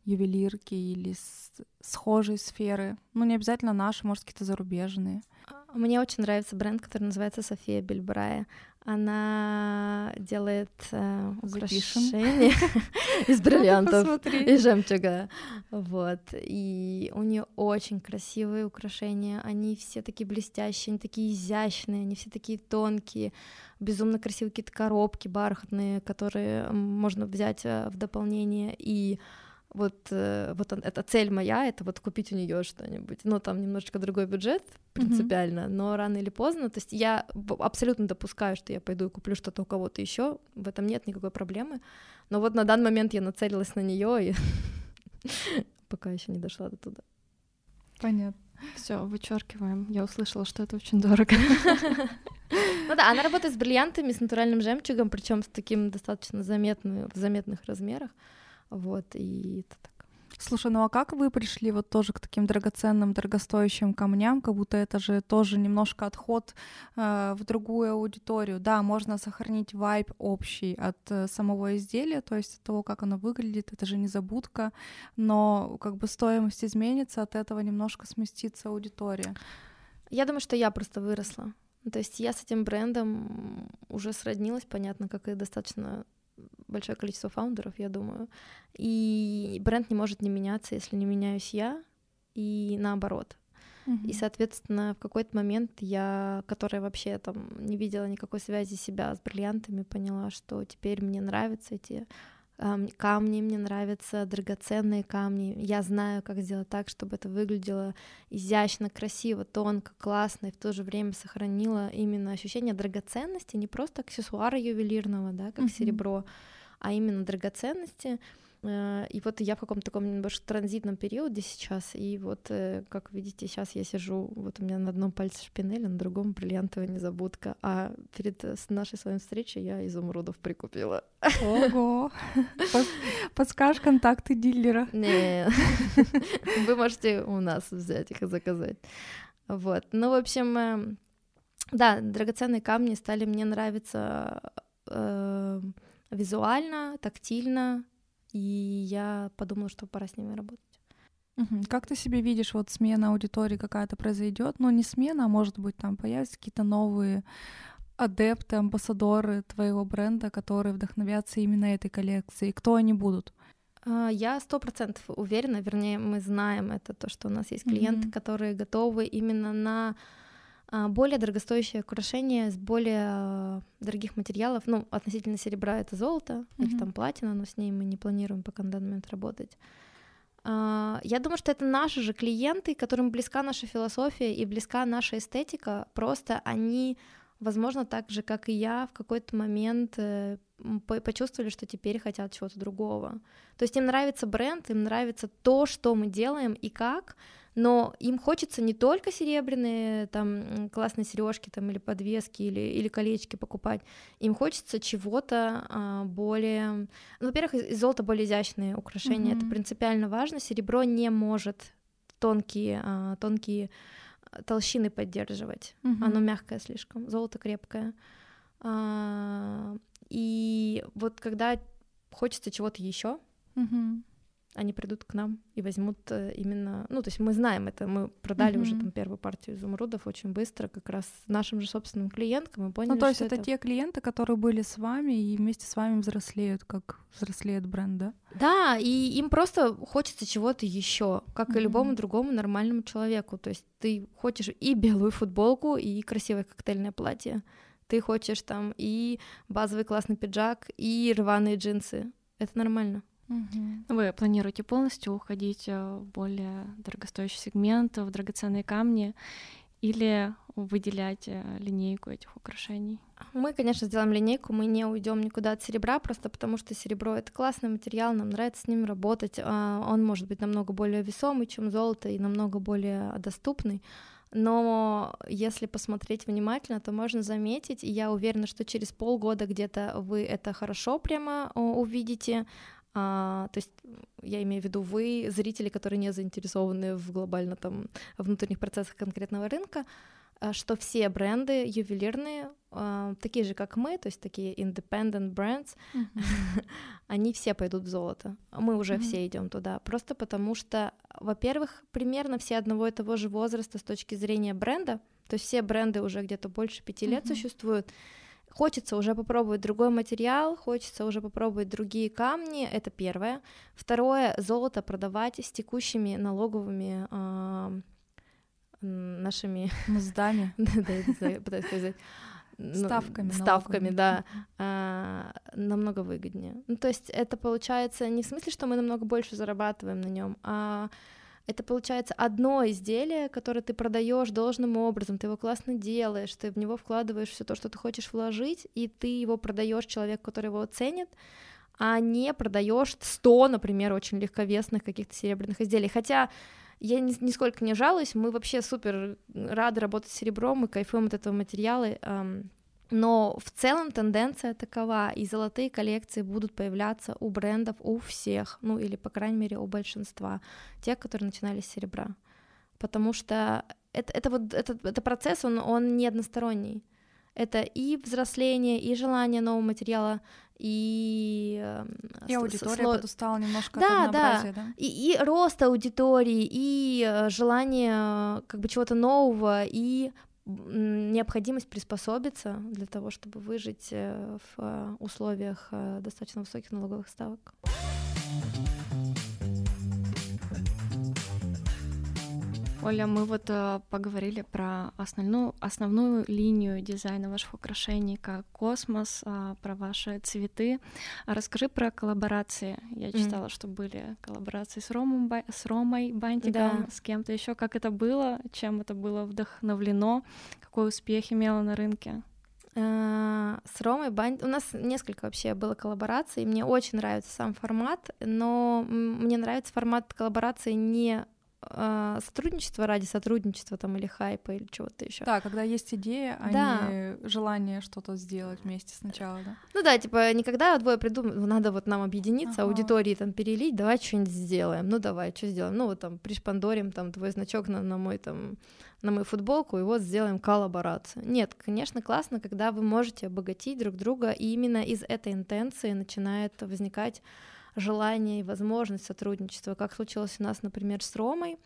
ювелирки или с схожей сферы? Ну, не обязательно наши, может, какие-то зарубежные. Мне очень нравится бренд, который называется София Бельбрая. Она делает э, украшения из бриллиантов и жемчуга. Вот. И у нее очень красивые украшения. Они все такие блестящие, они такие изящные, они все такие тонкие, безумно красивые какие-то коробки бархатные, которые можно взять в дополнение. И вот, вот эта цель моя, это вот купить у нее что-нибудь. Ну, там немножечко другой бюджет принципиально, mm-hmm. но рано или поздно. То есть я абсолютно допускаю, что я пойду и куплю что-то у кого-то еще. В этом нет никакой проблемы. Но вот на данный момент я нацелилась на нее и пока еще не дошла до туда. Понятно. Все, вычеркиваем. Я услышала, что это очень дорого. Ну да, она работает с бриллиантами, с натуральным жемчугом, причем с таким достаточно заметным в заметных размерах. Вот, и это так. Слушай, ну а как вы пришли вот тоже к таким драгоценным, дорогостоящим камням, как будто это же тоже немножко отход э, в другую аудиторию? Да, можно сохранить вайб общий от э, самого изделия, то есть от того, как оно выглядит, это же незабудка, но как бы стоимость изменится, от этого немножко сместится аудитория. Я думаю, что я просто выросла. То есть я с этим брендом уже сроднилась, понятно, как и достаточно большое количество фаундеров, я думаю. И бренд не может не меняться, если не меняюсь я, и наоборот. Mm-hmm. И, соответственно, в какой-то момент я, которая вообще там не видела никакой связи себя с бриллиантами, поняла, что теперь мне нравятся эти э, камни, мне нравятся драгоценные камни. Я знаю, как сделать так, чтобы это выглядело изящно, красиво, тонко, классно, и в то же время сохранило именно ощущение драгоценности, не просто аксессуара ювелирного, да, как mm-hmm. серебро, а именно драгоценности. И вот я в каком-то таком немножко транзитном периоде сейчас, и вот, как видите, сейчас я сижу, вот у меня на одном пальце шпинель, а на другом бриллиантовая незабудка, а перед нашей с вами встречей я изумрудов прикупила. Ого! Подскажешь контакты дилера? Не, вы можете у нас взять их и заказать. Вот, ну, в общем, да, драгоценные камни стали мне нравиться визуально, тактильно, и я подумала, что пора с ними работать. Uh-huh. Как ты себе видишь, вот смена аудитории какая-то произойдет? Ну, не смена, а может быть, там появятся какие-то новые адепты, амбассадоры твоего бренда, которые вдохновятся именно этой коллекцией. Кто они будут? Я сто процентов уверена, вернее, мы знаем это, то, что у нас есть клиенты, uh-huh. которые готовы именно на более дорогостоящее украшение с более дорогих материалов, ну, относительно серебра это золото mm-hmm. или там платина, но с ней мы не планируем пока на данный момент работать. Я думаю, что это наши же клиенты, которым близка наша философия и близка наша эстетика, просто они, возможно, так же, как и я, в какой-то момент почувствовали, что теперь хотят чего-то другого. То есть им нравится бренд, им нравится то, что мы делаем и как, но им хочется не только серебряные там, классные сережки там, или подвески, или, или колечки покупать, им хочется чего-то а, более... Ну, во-первых, из золота более изящные украшения, mm-hmm. это принципиально важно, серебро не может тонкие, а, тонкие толщины поддерживать, mm-hmm. оно мягкое слишком, золото крепкое. А, и вот когда хочется чего-то еще. Mm-hmm. Они придут к нам и возьмут именно... Ну, то есть мы знаем это, мы продали mm-hmm. уже там первую партию изумрудов очень быстро, как раз нашим же собственным клиенткам, мы поняли, что это... Ну, то есть это, это те клиенты, которые были с вами и вместе с вами взрослеют, как взрослеет бренд, да? Да, и им просто хочется чего-то еще, как mm-hmm. и любому другому нормальному человеку. То есть ты хочешь и белую футболку, и красивое коктейльное платье, ты хочешь там и базовый классный пиджак, и рваные джинсы. Это нормально. Вы планируете полностью уходить в более дорогостоящий сегмент, в драгоценные камни, или выделять линейку этих украшений? Мы, конечно, сделаем линейку, мы не уйдем никуда от серебра, просто потому что серебро — это классный материал, нам нравится с ним работать, он может быть намного более весомый, чем золото, и намного более доступный. Но если посмотреть внимательно, то можно заметить, и я уверена, что через полгода где-то вы это хорошо прямо увидите. А, то есть я имею в виду вы, зрители, которые не заинтересованы в глобально там внутренних процессах конкретного рынка, что все бренды ювелирные, а, такие же, как мы, то есть такие independent brands, mm-hmm. они все пойдут в золото. Мы уже mm-hmm. все идем туда, просто потому что, во-первых, примерно все одного и того же возраста с точки зрения бренда, то есть все бренды уже где-то больше пяти лет mm-hmm. существуют. Хочется уже попробовать другой материал, хочется уже попробовать другие камни, это первое. Второе, золото продавать с текущими налоговыми э, нашими... Мздами. Пытаюсь сказать. Ставками. Ставками, да. Намного выгоднее. То есть это получается не в смысле, что мы намного больше зарабатываем на нем, а... Это получается одно изделие, которое ты продаешь должным образом, ты его классно делаешь, ты в него вкладываешь все то, что ты хочешь вложить, и ты его продаешь человеку, который его оценит, а не продаешь сто, например, очень легковесных каких-то серебряных изделий. Хотя я нисколько не жалуюсь, мы вообще супер рады работать с серебром, мы кайфуем от этого материала. Но в целом тенденция такова, и золотые коллекции будут появляться у брендов у всех, ну или, по крайней мере, у большинства, тех, которые начинали с серебра. Потому что это, это, вот, это, это процесс, он, он не односторонний. Это и взросление, и желание нового материала, и... И аудитория сло... подустала немножко да, от однообразия, да? Да, да, и, и рост аудитории, и желание как бы чего-то нового, и... необходимость приспособиться для того, чтобы выжить в условиях достаточно высоких налоговых ставок. Оля, мы вот поговорили про основную, основную линию дизайна ваших украшений, как космос, про ваши цветы. Расскажи про коллаборации. Я читала, mm-hmm. что были коллаборации с, Ромом, с Ромой Бантиком, да. с кем-то еще. Как это было? Чем это было вдохновлено? Какой успех имело на рынке? С Ромой Бантик. У нас несколько вообще было коллабораций. Мне очень нравится сам формат, но мне нравится формат коллаборации не... сотрудничество ради сотрудничества там, или хайпа, или чего-то еще. Да, когда есть идея, а да. не желание что-то сделать вместе сначала, да? Ну да, типа, никогда двое придумали, надо вот нам объединиться, ага. аудитории там перелить, давай что-нибудь сделаем, ну давай, что сделаем, ну вот там пришпандорим там твой значок на, на, мой, там, на мою футболку, и вот сделаем коллаборацию. Нет, конечно, классно, когда вы можете обогатить друг друга, и именно из этой интенции начинает возникать желание и возможность сотрудничества, как случилось у нас, например, с Ромой.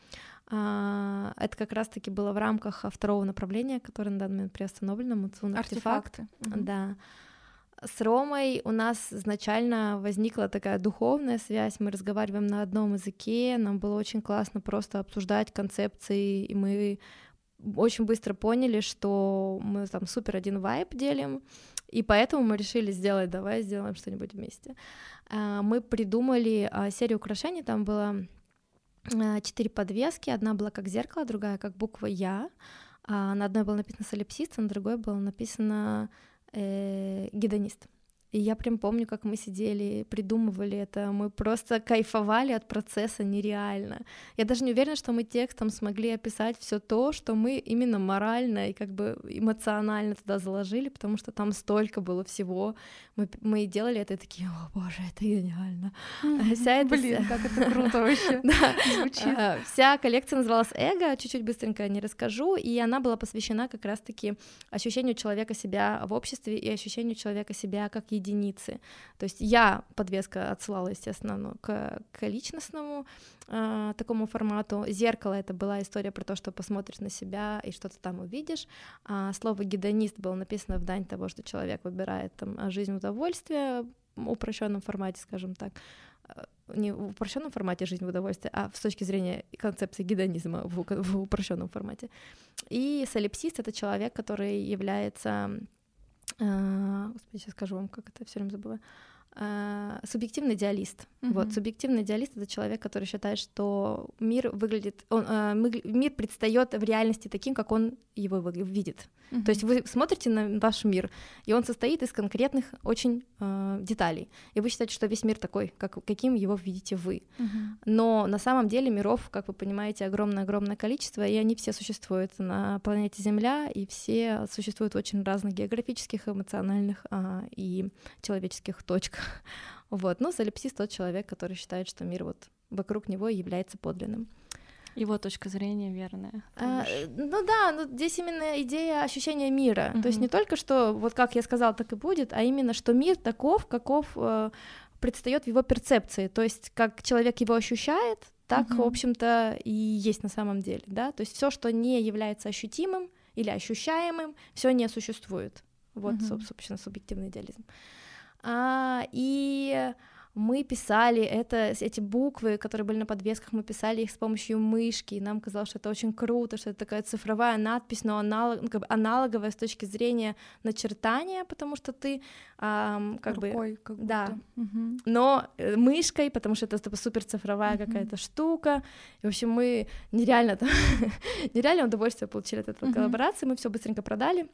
Это как раз-таки было в рамках второго направления, которое на данный момент приостановлено, Moonswoon артефакт. Артефакты. Да. С Ромой у нас изначально возникла такая духовная связь, мы разговариваем на одном языке, нам было очень классно просто обсуждать концепции, и мы очень быстро поняли, что мы там супер один вайб делим, и поэтому мы решили сделать, давай сделаем что-нибудь вместе. Мы придумали серию украшений, там было четыре подвески, одна была как зеркало, другая как буква «Я», на одной было написано «солипсист», на другой было написано «гедонист». И я прям помню, как мы сидели, придумывали это, мы просто кайфовали от процесса нереально. Я даже не уверена, что мы текстом смогли описать все то, что мы именно морально и как бы эмоционально туда заложили, потому что там столько было всего. Мы, мы делали это и такие, о боже, это гениально. Блин, как это круто вообще звучит. Вся коллекция называлась «Эго», чуть-чуть быстренько не расскажу, и она была посвящена как раз-таки ощущению человека себя в обществе и ощущению человека себя как единственного. Единицы. То есть я подвеска отсылала, естественно, ну, к, к личностному э, такому формату. Зеркало — это была история про то, что посмотришь на себя и что-то там увидишь. А слово «гедонист» было написано в дань того, что человек выбирает там жизнь в удовольствие, в упрощенном формате, скажем так. Не в упрощенном формате жизнь в удовольствие, а с точки зрения концепции гедонизма в, в упрощенном формате. И солипсист — это человек, который является... Господи, сейчас скажу вам, как это все время забываю. Субъективный идеалист. Mm-hmm. Вот, субъективный идеалист — это человек, который считает, что мир выглядит, он, мир предстает в реальности таким, как он его видит. Mm-hmm. То есть вы смотрите на ваш мир, и он состоит из конкретных очень э, деталей, и вы считаете, что весь мир такой, как, каким его видите вы. Mm-hmm. Но на самом деле миров, как вы понимаете, огромное-огромное количество, и они все существуют на планете Земля, и все существуют в очень разных географических, эмоциональных э, и человеческих точках. Вот, ну, солипсист — тот человек, который считает, что мир вот вокруг него является подлинным. Его точка зрения верная. А, ну да, ну, здесь именно идея ощущения мира. Угу. То есть не только что, вот как я сказала, так и будет, а именно, что мир таков, каков э, предстаёт в его перцепции. То есть как человек его ощущает, так, угу. в общем-то, и есть на самом деле. Да? То есть все, что не является ощутимым или ощущаемым, все не существует. Вот, угу. собственно, субъективный идеализм. А, и мы писали это, эти буквы, которые были на подвесках, мы писали их с помощью мышки, и нам казалось, что это очень круто, что это такая цифровая надпись, но аналог, ну, как бы аналоговая с точки зрения начертания, потому что ты эм, как рукой, бы... как будто. Да, угу. но мышкой, потому что это типа, суперцифровая угу. какая-то штука, и в общем мы нереально, там, нереально удовольствие получили от этой угу. коллаборации, мы все быстренько продали,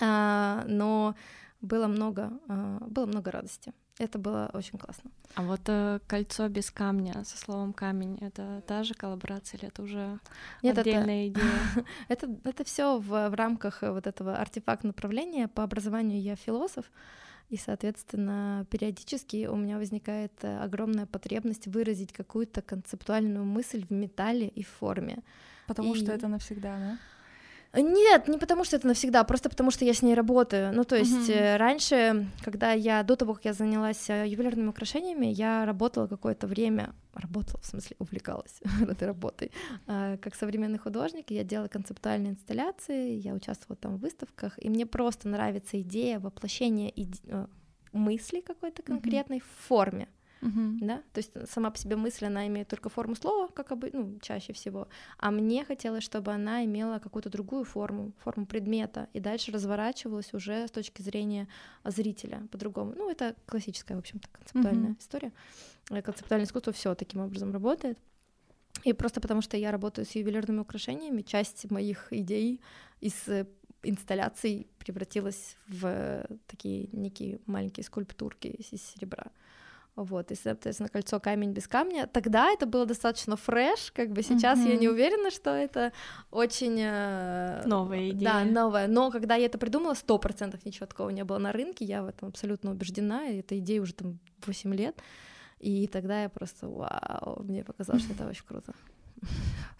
а, но... Было много, было много радости. Это было очень классно. А вот э, «Кольцо без камня» со словом «камень» — это та же коллаборация или это уже Нет, отдельная это... идея? это, это все в, в рамках вот этого артефакт-направления. По образованию я философ, и, соответственно, периодически у меня возникает огромная потребность выразить какую-то концептуальную мысль в металле и в форме. Потому и... что это навсегда, да? Нет, не потому что это навсегда, просто потому что я с ней работаю. Ну, то есть mm-hmm. раньше, когда я, до того, как я занялась ювелирными украшениями, я работала какое-то время, работала, в смысле, увлекалась этой работой, как современный художник, я делала концептуальные инсталляции, я участвовала там в выставках, и мне просто нравится идея воплощения иде... мысли какой-то конкретной mm-hmm. в форме. Uh-huh. Да? То есть сама по себе мысль, она имеет только форму слова, как обычно, ну, чаще всего. А мне хотелось, чтобы она имела какую-то другую форму, форму предмета, и дальше разворачивалась уже с точки зрения зрителя по-другому. Ну, это классическая, в общем-то, концептуальная uh-huh. история. Концептуальное искусство все таким образом работает. И просто потому, что я работаю с ювелирными украшениями, часть моих идей из инсталляций превратилась в такие некие маленькие скульптурки из серебра. Вот, и, соответственно, «Кольцо камень без камня». Тогда это было достаточно фреш, как бы сейчас mm-hmm. я не уверена, что это очень... Новая идея. Да, новая, но когда я это придумала, сто процентов ничего такого не было на рынке, я в этом абсолютно убеждена, и эта идея уже там восемь лет, и тогда я просто, вау, мне показалось, что это очень круто.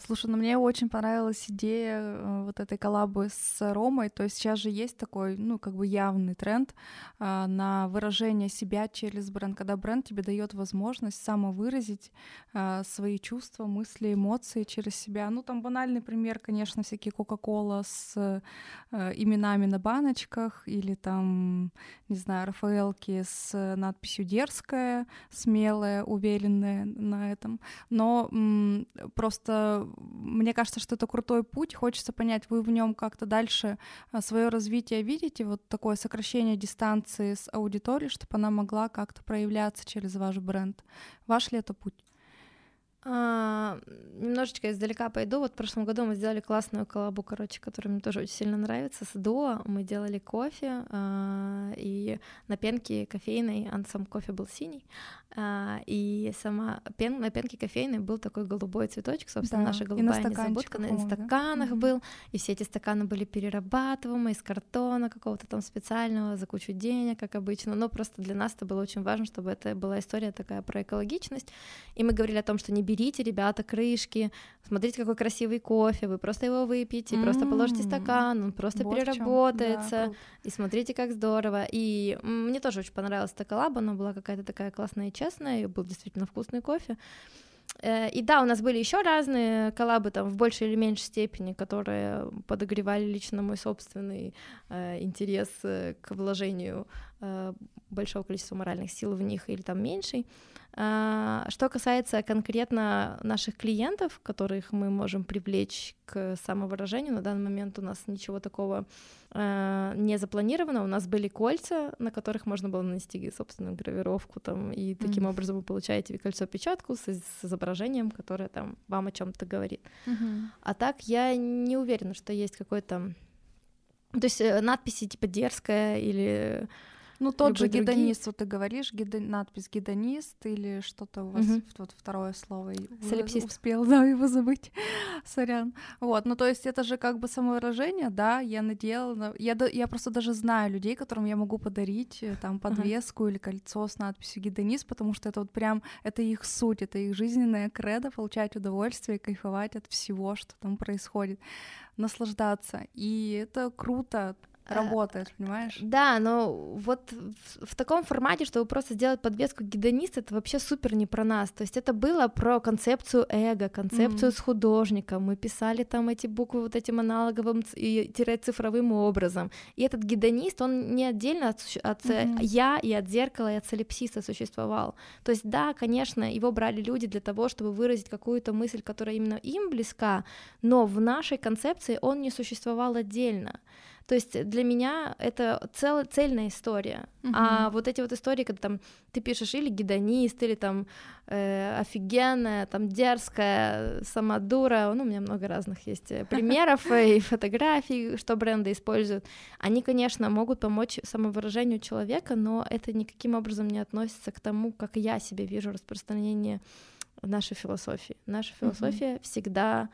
Слушай, ну мне очень понравилась идея вот этой коллабы с Ромой, то есть сейчас же есть такой, ну, как бы явный тренд а, на выражение себя через бренд, когда бренд тебе дает возможность самовыразить а, свои чувства, мысли, эмоции через себя. Ну, там банальный пример, конечно, всякие Кока-Кола с а, именами на баночках или там, не знаю, Рафаэлки с надписью «Дерзкая», «Смелая», «Уверенная» на этом, но м- просто Просто мне кажется, что это крутой путь. Хочется понять, вы в нем как-то дальше свое развитие видите, вот такое сокращение дистанции с аудиторией, чтобы она могла как-то проявляться через ваш бренд. Ваш ли это путь? А, немножечко издалека пойду. Вот в прошлом году мы сделали классную коллабу, короче, которая мне тоже очень сильно нравится. С Дуо мы делали кофе, а, и на пенке кофейной, а сам кофе был синий, а, и сама пен, на пенке кофейной был такой голубой цветочек, собственно, да, наша голубая незабудка на стаканах да? был, и все эти стаканы были перерабатываемые из картона какого-то там специального за кучу денег, как обычно, но просто для нас это было очень важно, чтобы это была история такая про экологичность, и мы говорили о том, что не берите, ребята, крышки, смотрите, какой красивый кофе, вы просто его выпьете, mm-hmm. просто положите стакан, он просто вот переработается, да, и смотрите, как здорово. И мне тоже очень понравилась эта коллаба, она была какая-то такая классная и честная, и был действительно вкусный кофе. И да, у нас были еще разные коллабы, там, в большей или меньшей степени, которые подогревали лично мой собственный э, интерес к вложению э, большого количества моральных сил в них или там меньшей. А, что касается конкретно наших клиентов, которых мы можем привлечь к самовыражению, на данный момент у нас ничего такого э, не запланировано. У нас были кольца, на которых можно было нанести собственную гравировку, там, и таким mm-hmm. образом вы получаете кольцо-печатку с, с изображением, которое там вам о чем-то говорит. Uh-huh. А так я не уверена, что есть какой-то... То есть надписи типа «Дерзкая» или... Ну, тот же гедонист, вот ты говоришь, гидо... надпись «гедонист» или что-то у вас, uh-huh. вот второе слово. Солипсист. Успел, да, его забыть, сорян. Вот, ну, то есть это же как бы самовыражение, да, я наделала, я, я просто даже знаю людей, которым я могу подарить там подвеску uh-huh. или кольцо с надписью «гедонист», потому что это вот прям, это их суть, это их жизненная кредо, получать удовольствие и кайфовать от всего, что там происходит, наслаждаться, и это круто. Работает, понимаешь? Да, но вот в, в таком формате, чтобы просто сделать подвеску гедониста, это вообще супер не про нас. То есть это было про концепцию эго, концепцию mm-hmm. с художником. Мы писали там эти буквы вот этим аналоговым и цифровым образом. И этот гедонист, он не отдельно от, от mm-hmm. я и от зеркала, и от солипсиста существовал. То есть да, конечно, его брали люди для того, чтобы выразить какую-то мысль, которая именно им близка, но в нашей концепции он не существовал отдельно. То есть для меня это цел, цельная история. Uh-huh. А вот эти вот истории, когда там ты пишешь или гедонист, или там э, офигенная, там дерзкая, самодура, ну, у меня много разных есть примеров и фотографий, что бренды используют. Они, конечно, могут помочь самовыражению человека, но это никаким образом не относится к тому, как я себе вижу распространение нашей философии. Наша философия uh-huh. всегда...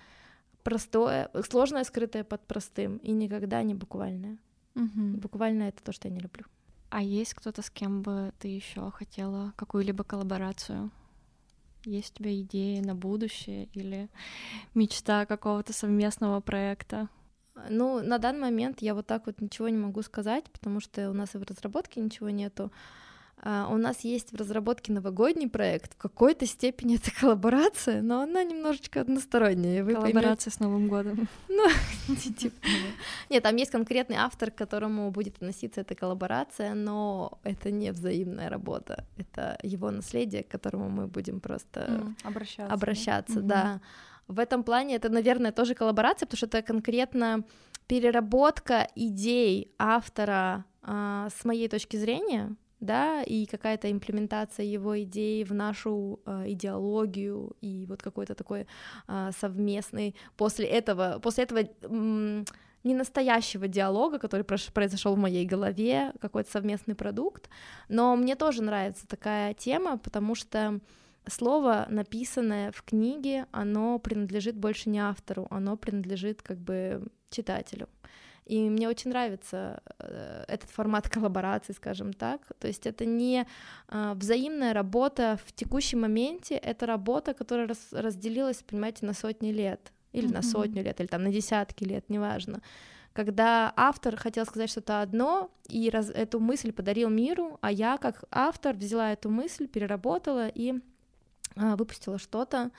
простое, сложное, скрытое под простым, и никогда не буквальное. Угу. Буквальное — это то, что я не люблю. А есть кто-то, с кем бы ты еще хотела какую-либо коллаборацию? Есть у тебя идеи на будущее или мечта какого-то совместного проекта? Ну, на данный момент я вот так вот ничего не могу сказать, потому что у нас и в разработке ничего нету. Uh, у нас есть в разработке новогодний проект, в какой-то степени это коллаборация, но она немножечко односторонняя. Вы коллаборация поймёте... с Новым годом. Ну, нет, там есть конкретный автор, к которому будет относиться эта коллаборация, но это не взаимная работа, это его наследие, к которому мы будем просто обращаться, да. В этом плане это, наверное, тоже коллаборация, потому что это конкретно переработка идей автора с моей точки зрения, да, и какая-то имплементация его идей в нашу э, идеологию, и вот какой-то такой э, совместный после этого, после этого м- ненастоящего диалога, который прош- произошел в моей голове, какой-то совместный продукт. Но мне тоже нравится такая тема, потому что слово, написанное в книге, оно принадлежит больше не автору, оно принадлежит как бы читателю. И мне очень нравится этот формат коллаборации, скажем так. То есть это не взаимная работа в текущем моменте, это работа, которая раз, разделилась, понимаете, на сотни лет, или mm-hmm. на сотню лет, или там на десятки лет, неважно. Когда автор хотел сказать что-то одно, и раз, эту мысль подарил миру, а я как автор взяла эту мысль, переработала и а, выпустила что-то,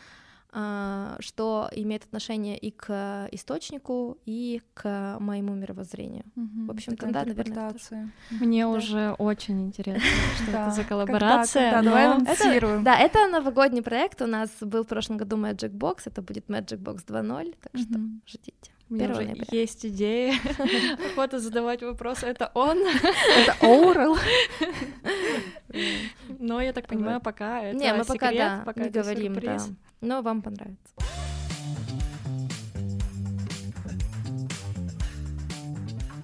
что имеет отношение и к источнику, и к моему мировоззрению. Угу. В общем-то, да, наверное, тоже. Мне да. уже очень интересно, что это за коллаборация. Давай анонсируем. Да, это новогодний проект. У нас был в прошлом году Magic Box, это будет Magic Box два ноль, так что ждите. У меня уже есть идеи. Охота задавать вопросы. Это он? Это Оурал? Но я так понимаю, пока это секрет. Не, мы пока, да, не говорим. Но вам понравится.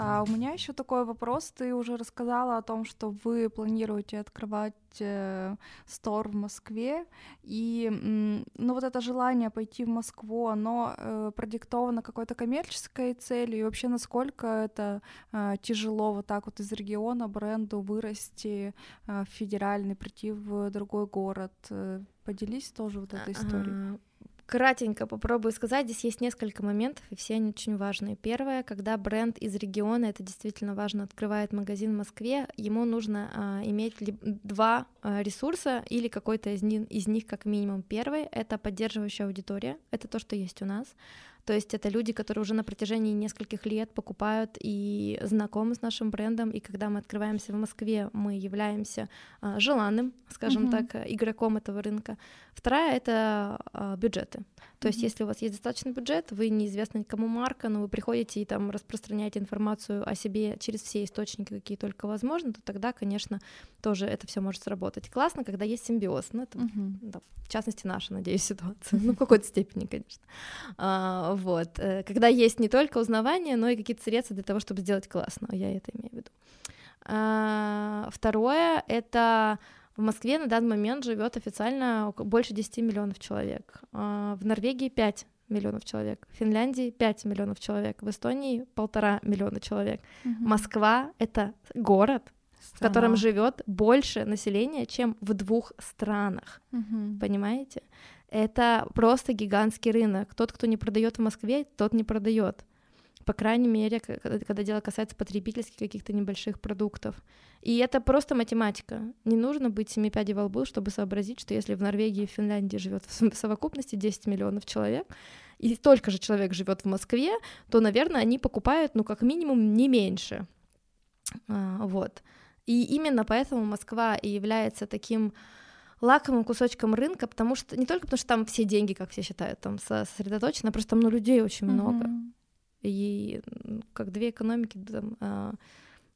А у меня еще такой вопрос. Ты уже рассказала о том, что вы планируете открывать стор в Москве, и ну, вот это желание пойти в Москву, оно э, продиктовано какой-то коммерческой целью, и вообще насколько это э, тяжело вот так вот из региона бренду вырасти э, в федеральный, прийти в другой город. Поделись тоже вот этой историей. Кратенько попробую сказать, здесь есть несколько моментов, и все они очень важные. Первое, когда бренд из региона, это действительно важно, открывает магазин в Москве, ему нужно э, иметь два э, ресурса или какой-то из, ни- из них как минимум. Первый — это поддерживающая аудитория, это то, что есть у нас. То есть это люди, которые уже на протяжении нескольких лет покупают и знакомы с нашим брендом, и когда мы открываемся в Москве, мы являемся а, желанным, скажем uh-huh. так, игроком этого рынка. Вторая — это а, бюджеты. То uh-huh. есть если у вас есть достаточный бюджет, вы неизвестны никому марка, но вы приходите и там распространяете информацию о себе через все источники, какие только возможно, то тогда, конечно, тоже это все может сработать. Классно, когда есть симбиоз. Ну, это, uh-huh. да, в частности, наша, надеюсь, ситуация. Ну, в какой-то степени, конечно. Вот, когда есть не только узнавание, но и какие-то средства для того, чтобы сделать классно, я это имею в виду. Второе, это в Москве на данный момент живет официально больше десять миллионов человек, в Норвегии пять миллионов человек, в Финляндии пять миллионов человек, в Эстонии полтора миллиона человек. Угу. Москва — это город, страна, в котором живет больше населения, чем в двух странах, угу. понимаете? Это просто гигантский рынок. Тот, кто не продает в Москве, тот не продает. По крайней мере, когда дело касается потребительских каких-то небольших продуктов. И это просто математика. Не нужно быть семи пядей во лбу, чтобы сообразить, что если в Норвегии и Финляндии живет в совокупности десять миллионов человек, и столько же человек живет в Москве, то, наверное, они покупают, ну, как минимум, не меньше. Вот. И именно поэтому Москва и является таким лакомым кусочком рынка, потому что не только потому, что там все деньги, как все считают, там сосредоточены, а просто там ну, людей очень mm-hmm. много. и как две экономики там, а,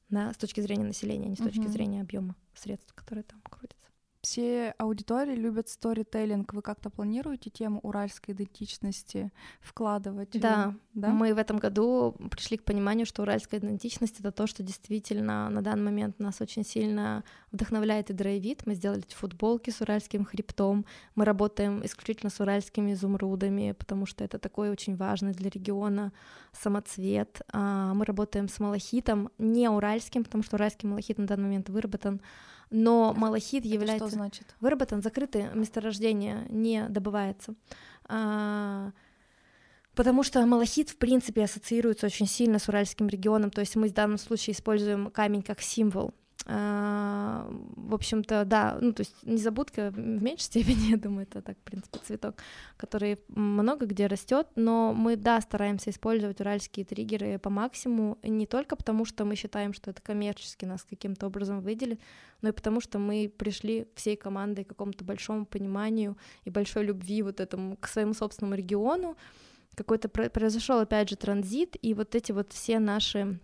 на, с точки зрения населения, а не с точки угу. зрения объема средств, которые там крутятся. Все аудитории любят сторителлинг. Вы как-то планируете тему уральской идентичности вкладывать? Да. да, мы в этом году пришли к пониманию, что уральская идентичность — это то, что действительно на данный момент нас очень сильно вдохновляет и драйвит. Мы сделали футболки с уральским хребтом, мы работаем исключительно с уральскими изумрудами, потому что это такой очень важный для региона самоцвет. Мы работаем с малахитом, не уральским, потому что уральский малахит на данный момент выработан, но малахит является... Что значит? Выработан, закрытое месторождение, не добывается. А, потому что малахит, в принципе, ассоциируется очень сильно с уральским регионом, то есть мы в данном случае используем камень как символ. А, в общем-то, да, ну то есть незабудка в меньшей степени, я думаю, это так, в принципе, цветок, который много где растет, но мы, да, стараемся использовать уральские триггеры по максимуму, не только потому, что мы считаем, что это коммерчески нас каким-то образом выделит, но и потому, что мы пришли всей командой к какому-то большому пониманию и большой любви вот этому, к своему собственному региону. Какой-то произошел, опять же, транзит, и вот эти вот все наши...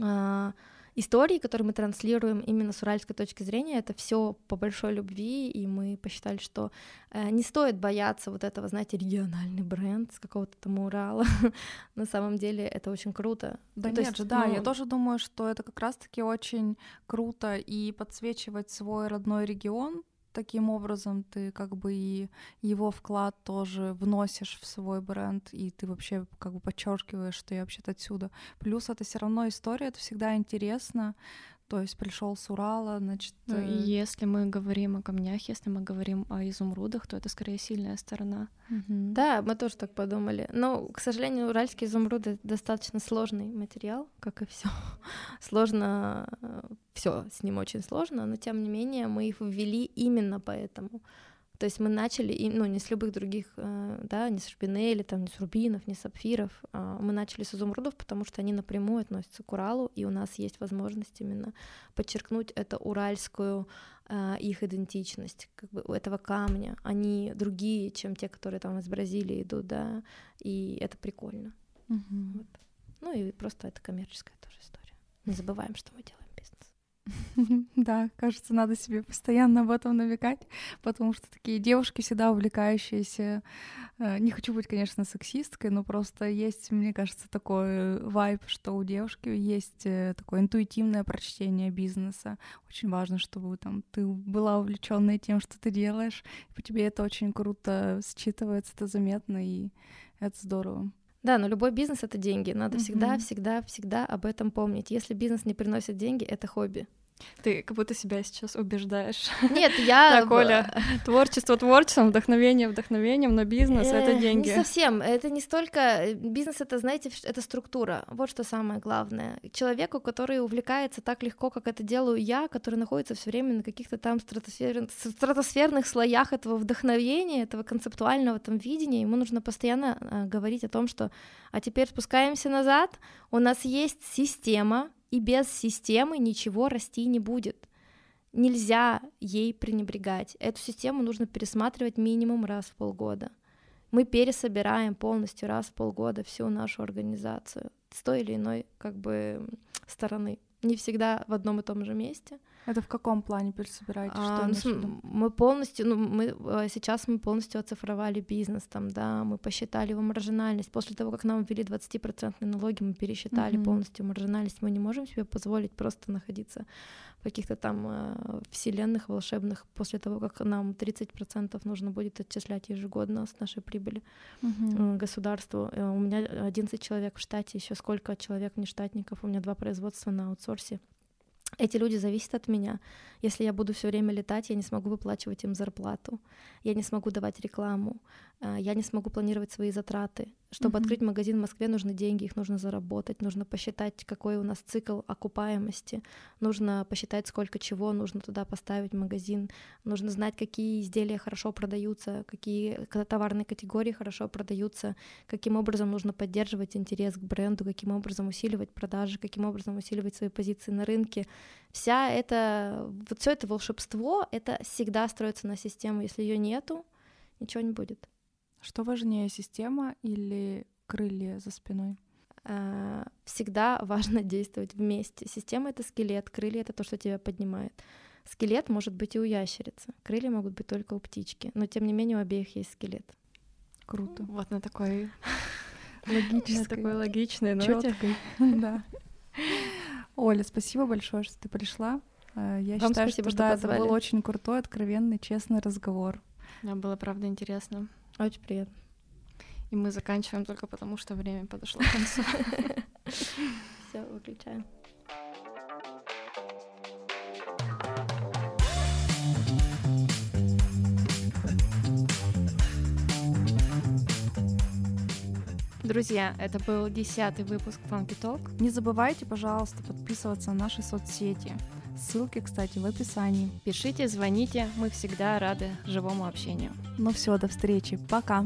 А, истории, которые мы транслируем именно с уральской точки зрения, это все по большой любви, и мы посчитали, что не стоит бояться вот этого, знаете, региональный бренд с какого-то там Урала. На самом деле это очень круто. Да ну, нет есть, же, да, ну... я тоже думаю, что это как раз-таки очень круто, и подсвечивать свой родной регион, таким образом ты как бы и его вклад тоже вносишь в свой бренд, и ты вообще как бы подчеркиваешь, что я вообще-то отсюда. Плюс это все равно история, это всегда интересно. То есть пришел с Урала, значит... Ну, и если мы говорим о камнях, если мы говорим о изумрудах, то это скорее сильная сторона. Mm-hmm. Да, мы тоже так подумали. Но, к сожалению, уральские изумруды достаточно сложный материал, как и все. Сложно, все с ним очень сложно, но тем не менее мы их ввели именно поэтому. То есть мы начали, ну, не с любых других, да, не с шпинели, там, не с рубинов, не с сапфиров, мы начали с изумрудов, потому что они напрямую относятся к Уралу, и у нас есть возможность именно подчеркнуть эту уральскую их идентичность, как бы у этого камня. Они другие, чем те, которые там из Бразилии идут, да, и это прикольно. Угу. Вот. Ну и просто это коммерческая тоже история. Не забываем, что мы делаем. Да, кажется, надо себе постоянно об этом намекать, потому что такие девушки, всегда увлекающиеся, не хочу быть, конечно, сексисткой, но просто есть, мне кажется, такой вайб, что у девушки есть такое интуитивное прочтение бизнеса. Очень важно, чтобы там ты была увлечённой тем, что ты делаешь, и по тебе это очень круто считывается, это заметно, и это здорово. Да, но любой бизнес — это деньги. Надо всегда, mm-hmm. всегда, всегда об этом помнить. Если бизнес не приносит деньги, это хобби. Ты как будто себя сейчас убеждаешь. Нет, я... Так, Оля, творчество творчеством, вдохновение вдохновением, но бизнес — это деньги. Не совсем. Это не столько... Бизнес — это, знаете, это структура. Вот что самое главное. Человеку, который увлекается так легко, как это делаю я, который находится все время на каких-то там стратосфер... стратосферных слоях этого вдохновения, этого концептуального там видения, ему нужно постоянно говорить о том, что а теперь спускаемся назад, у нас есть система, и без системы ничего расти не будет. Нельзя ей пренебрегать. Эту систему нужно пересматривать минимум раз в полгода. Мы пересобираем полностью раз в полгода всю нашу организацию с той или иной как бы стороны. Не всегда в одном и том же месте. Это в каком плане пересобираете? А, что ну, мы полностью, ну, мы, сейчас мы полностью оцифровали бизнес, там, да, мы посчитали его маржинальность. После того, как нам ввели двадцатипроцентные налоги, мы пересчитали mm-hmm. полностью маржинальность. Мы не можем себе позволить просто находиться в каких-то там э, вселенных волшебных после того, как нам тридцать процентов нужно будет отчислять ежегодно с нашей прибыли mm-hmm. э, государству. Э, у меня одиннадцать человек в штате, еще сколько человек внештатников, у меня два производства на аутсорсе. Эти люди зависят от меня. Если я буду все время летать, я не смогу выплачивать им зарплату, я не смогу давать рекламу, я не смогу планировать свои затраты. Чтобы mm-hmm. открыть магазин в Москве, нужны деньги, их нужно заработать, нужно посчитать, какой у нас цикл окупаемости, нужно посчитать, сколько чего нужно туда поставить в магазин, нужно знать, какие изделия хорошо продаются, какие товарные категории хорошо продаются, каким образом нужно поддерживать интерес к бренду, каким образом усиливать продажи, каким образом усиливать свои позиции на рынке. Вся это, вот все это волшебство, это всегда строится на систему. Если ее нету, ничего не будет. Что важнее, система или крылья за спиной? всегда важно действовать вместе. Система — это скелет, крылья — это то, что тебя поднимает. Скелет может быть и у ящерицы, крылья могут быть только у птички, но тем не менее у обеих есть скелет. Круто. Вот на такой логичной ноте. Оля, спасибо большое, что ты пришла. Я считаю, что это был очень крутой, откровенный, честный разговор. Да, было правда интересно. Очень приятно. И мы заканчиваем только потому, что время подошло к концу. Все, выключаем. Друзья, это был десятый выпуск Funky Talk. Не забывайте, пожалуйста, подписываться на наши соцсети. Ссылки, кстати, в описании. Пишите, звоните, мы всегда рады живому общению. Ну все, до встречи, пока!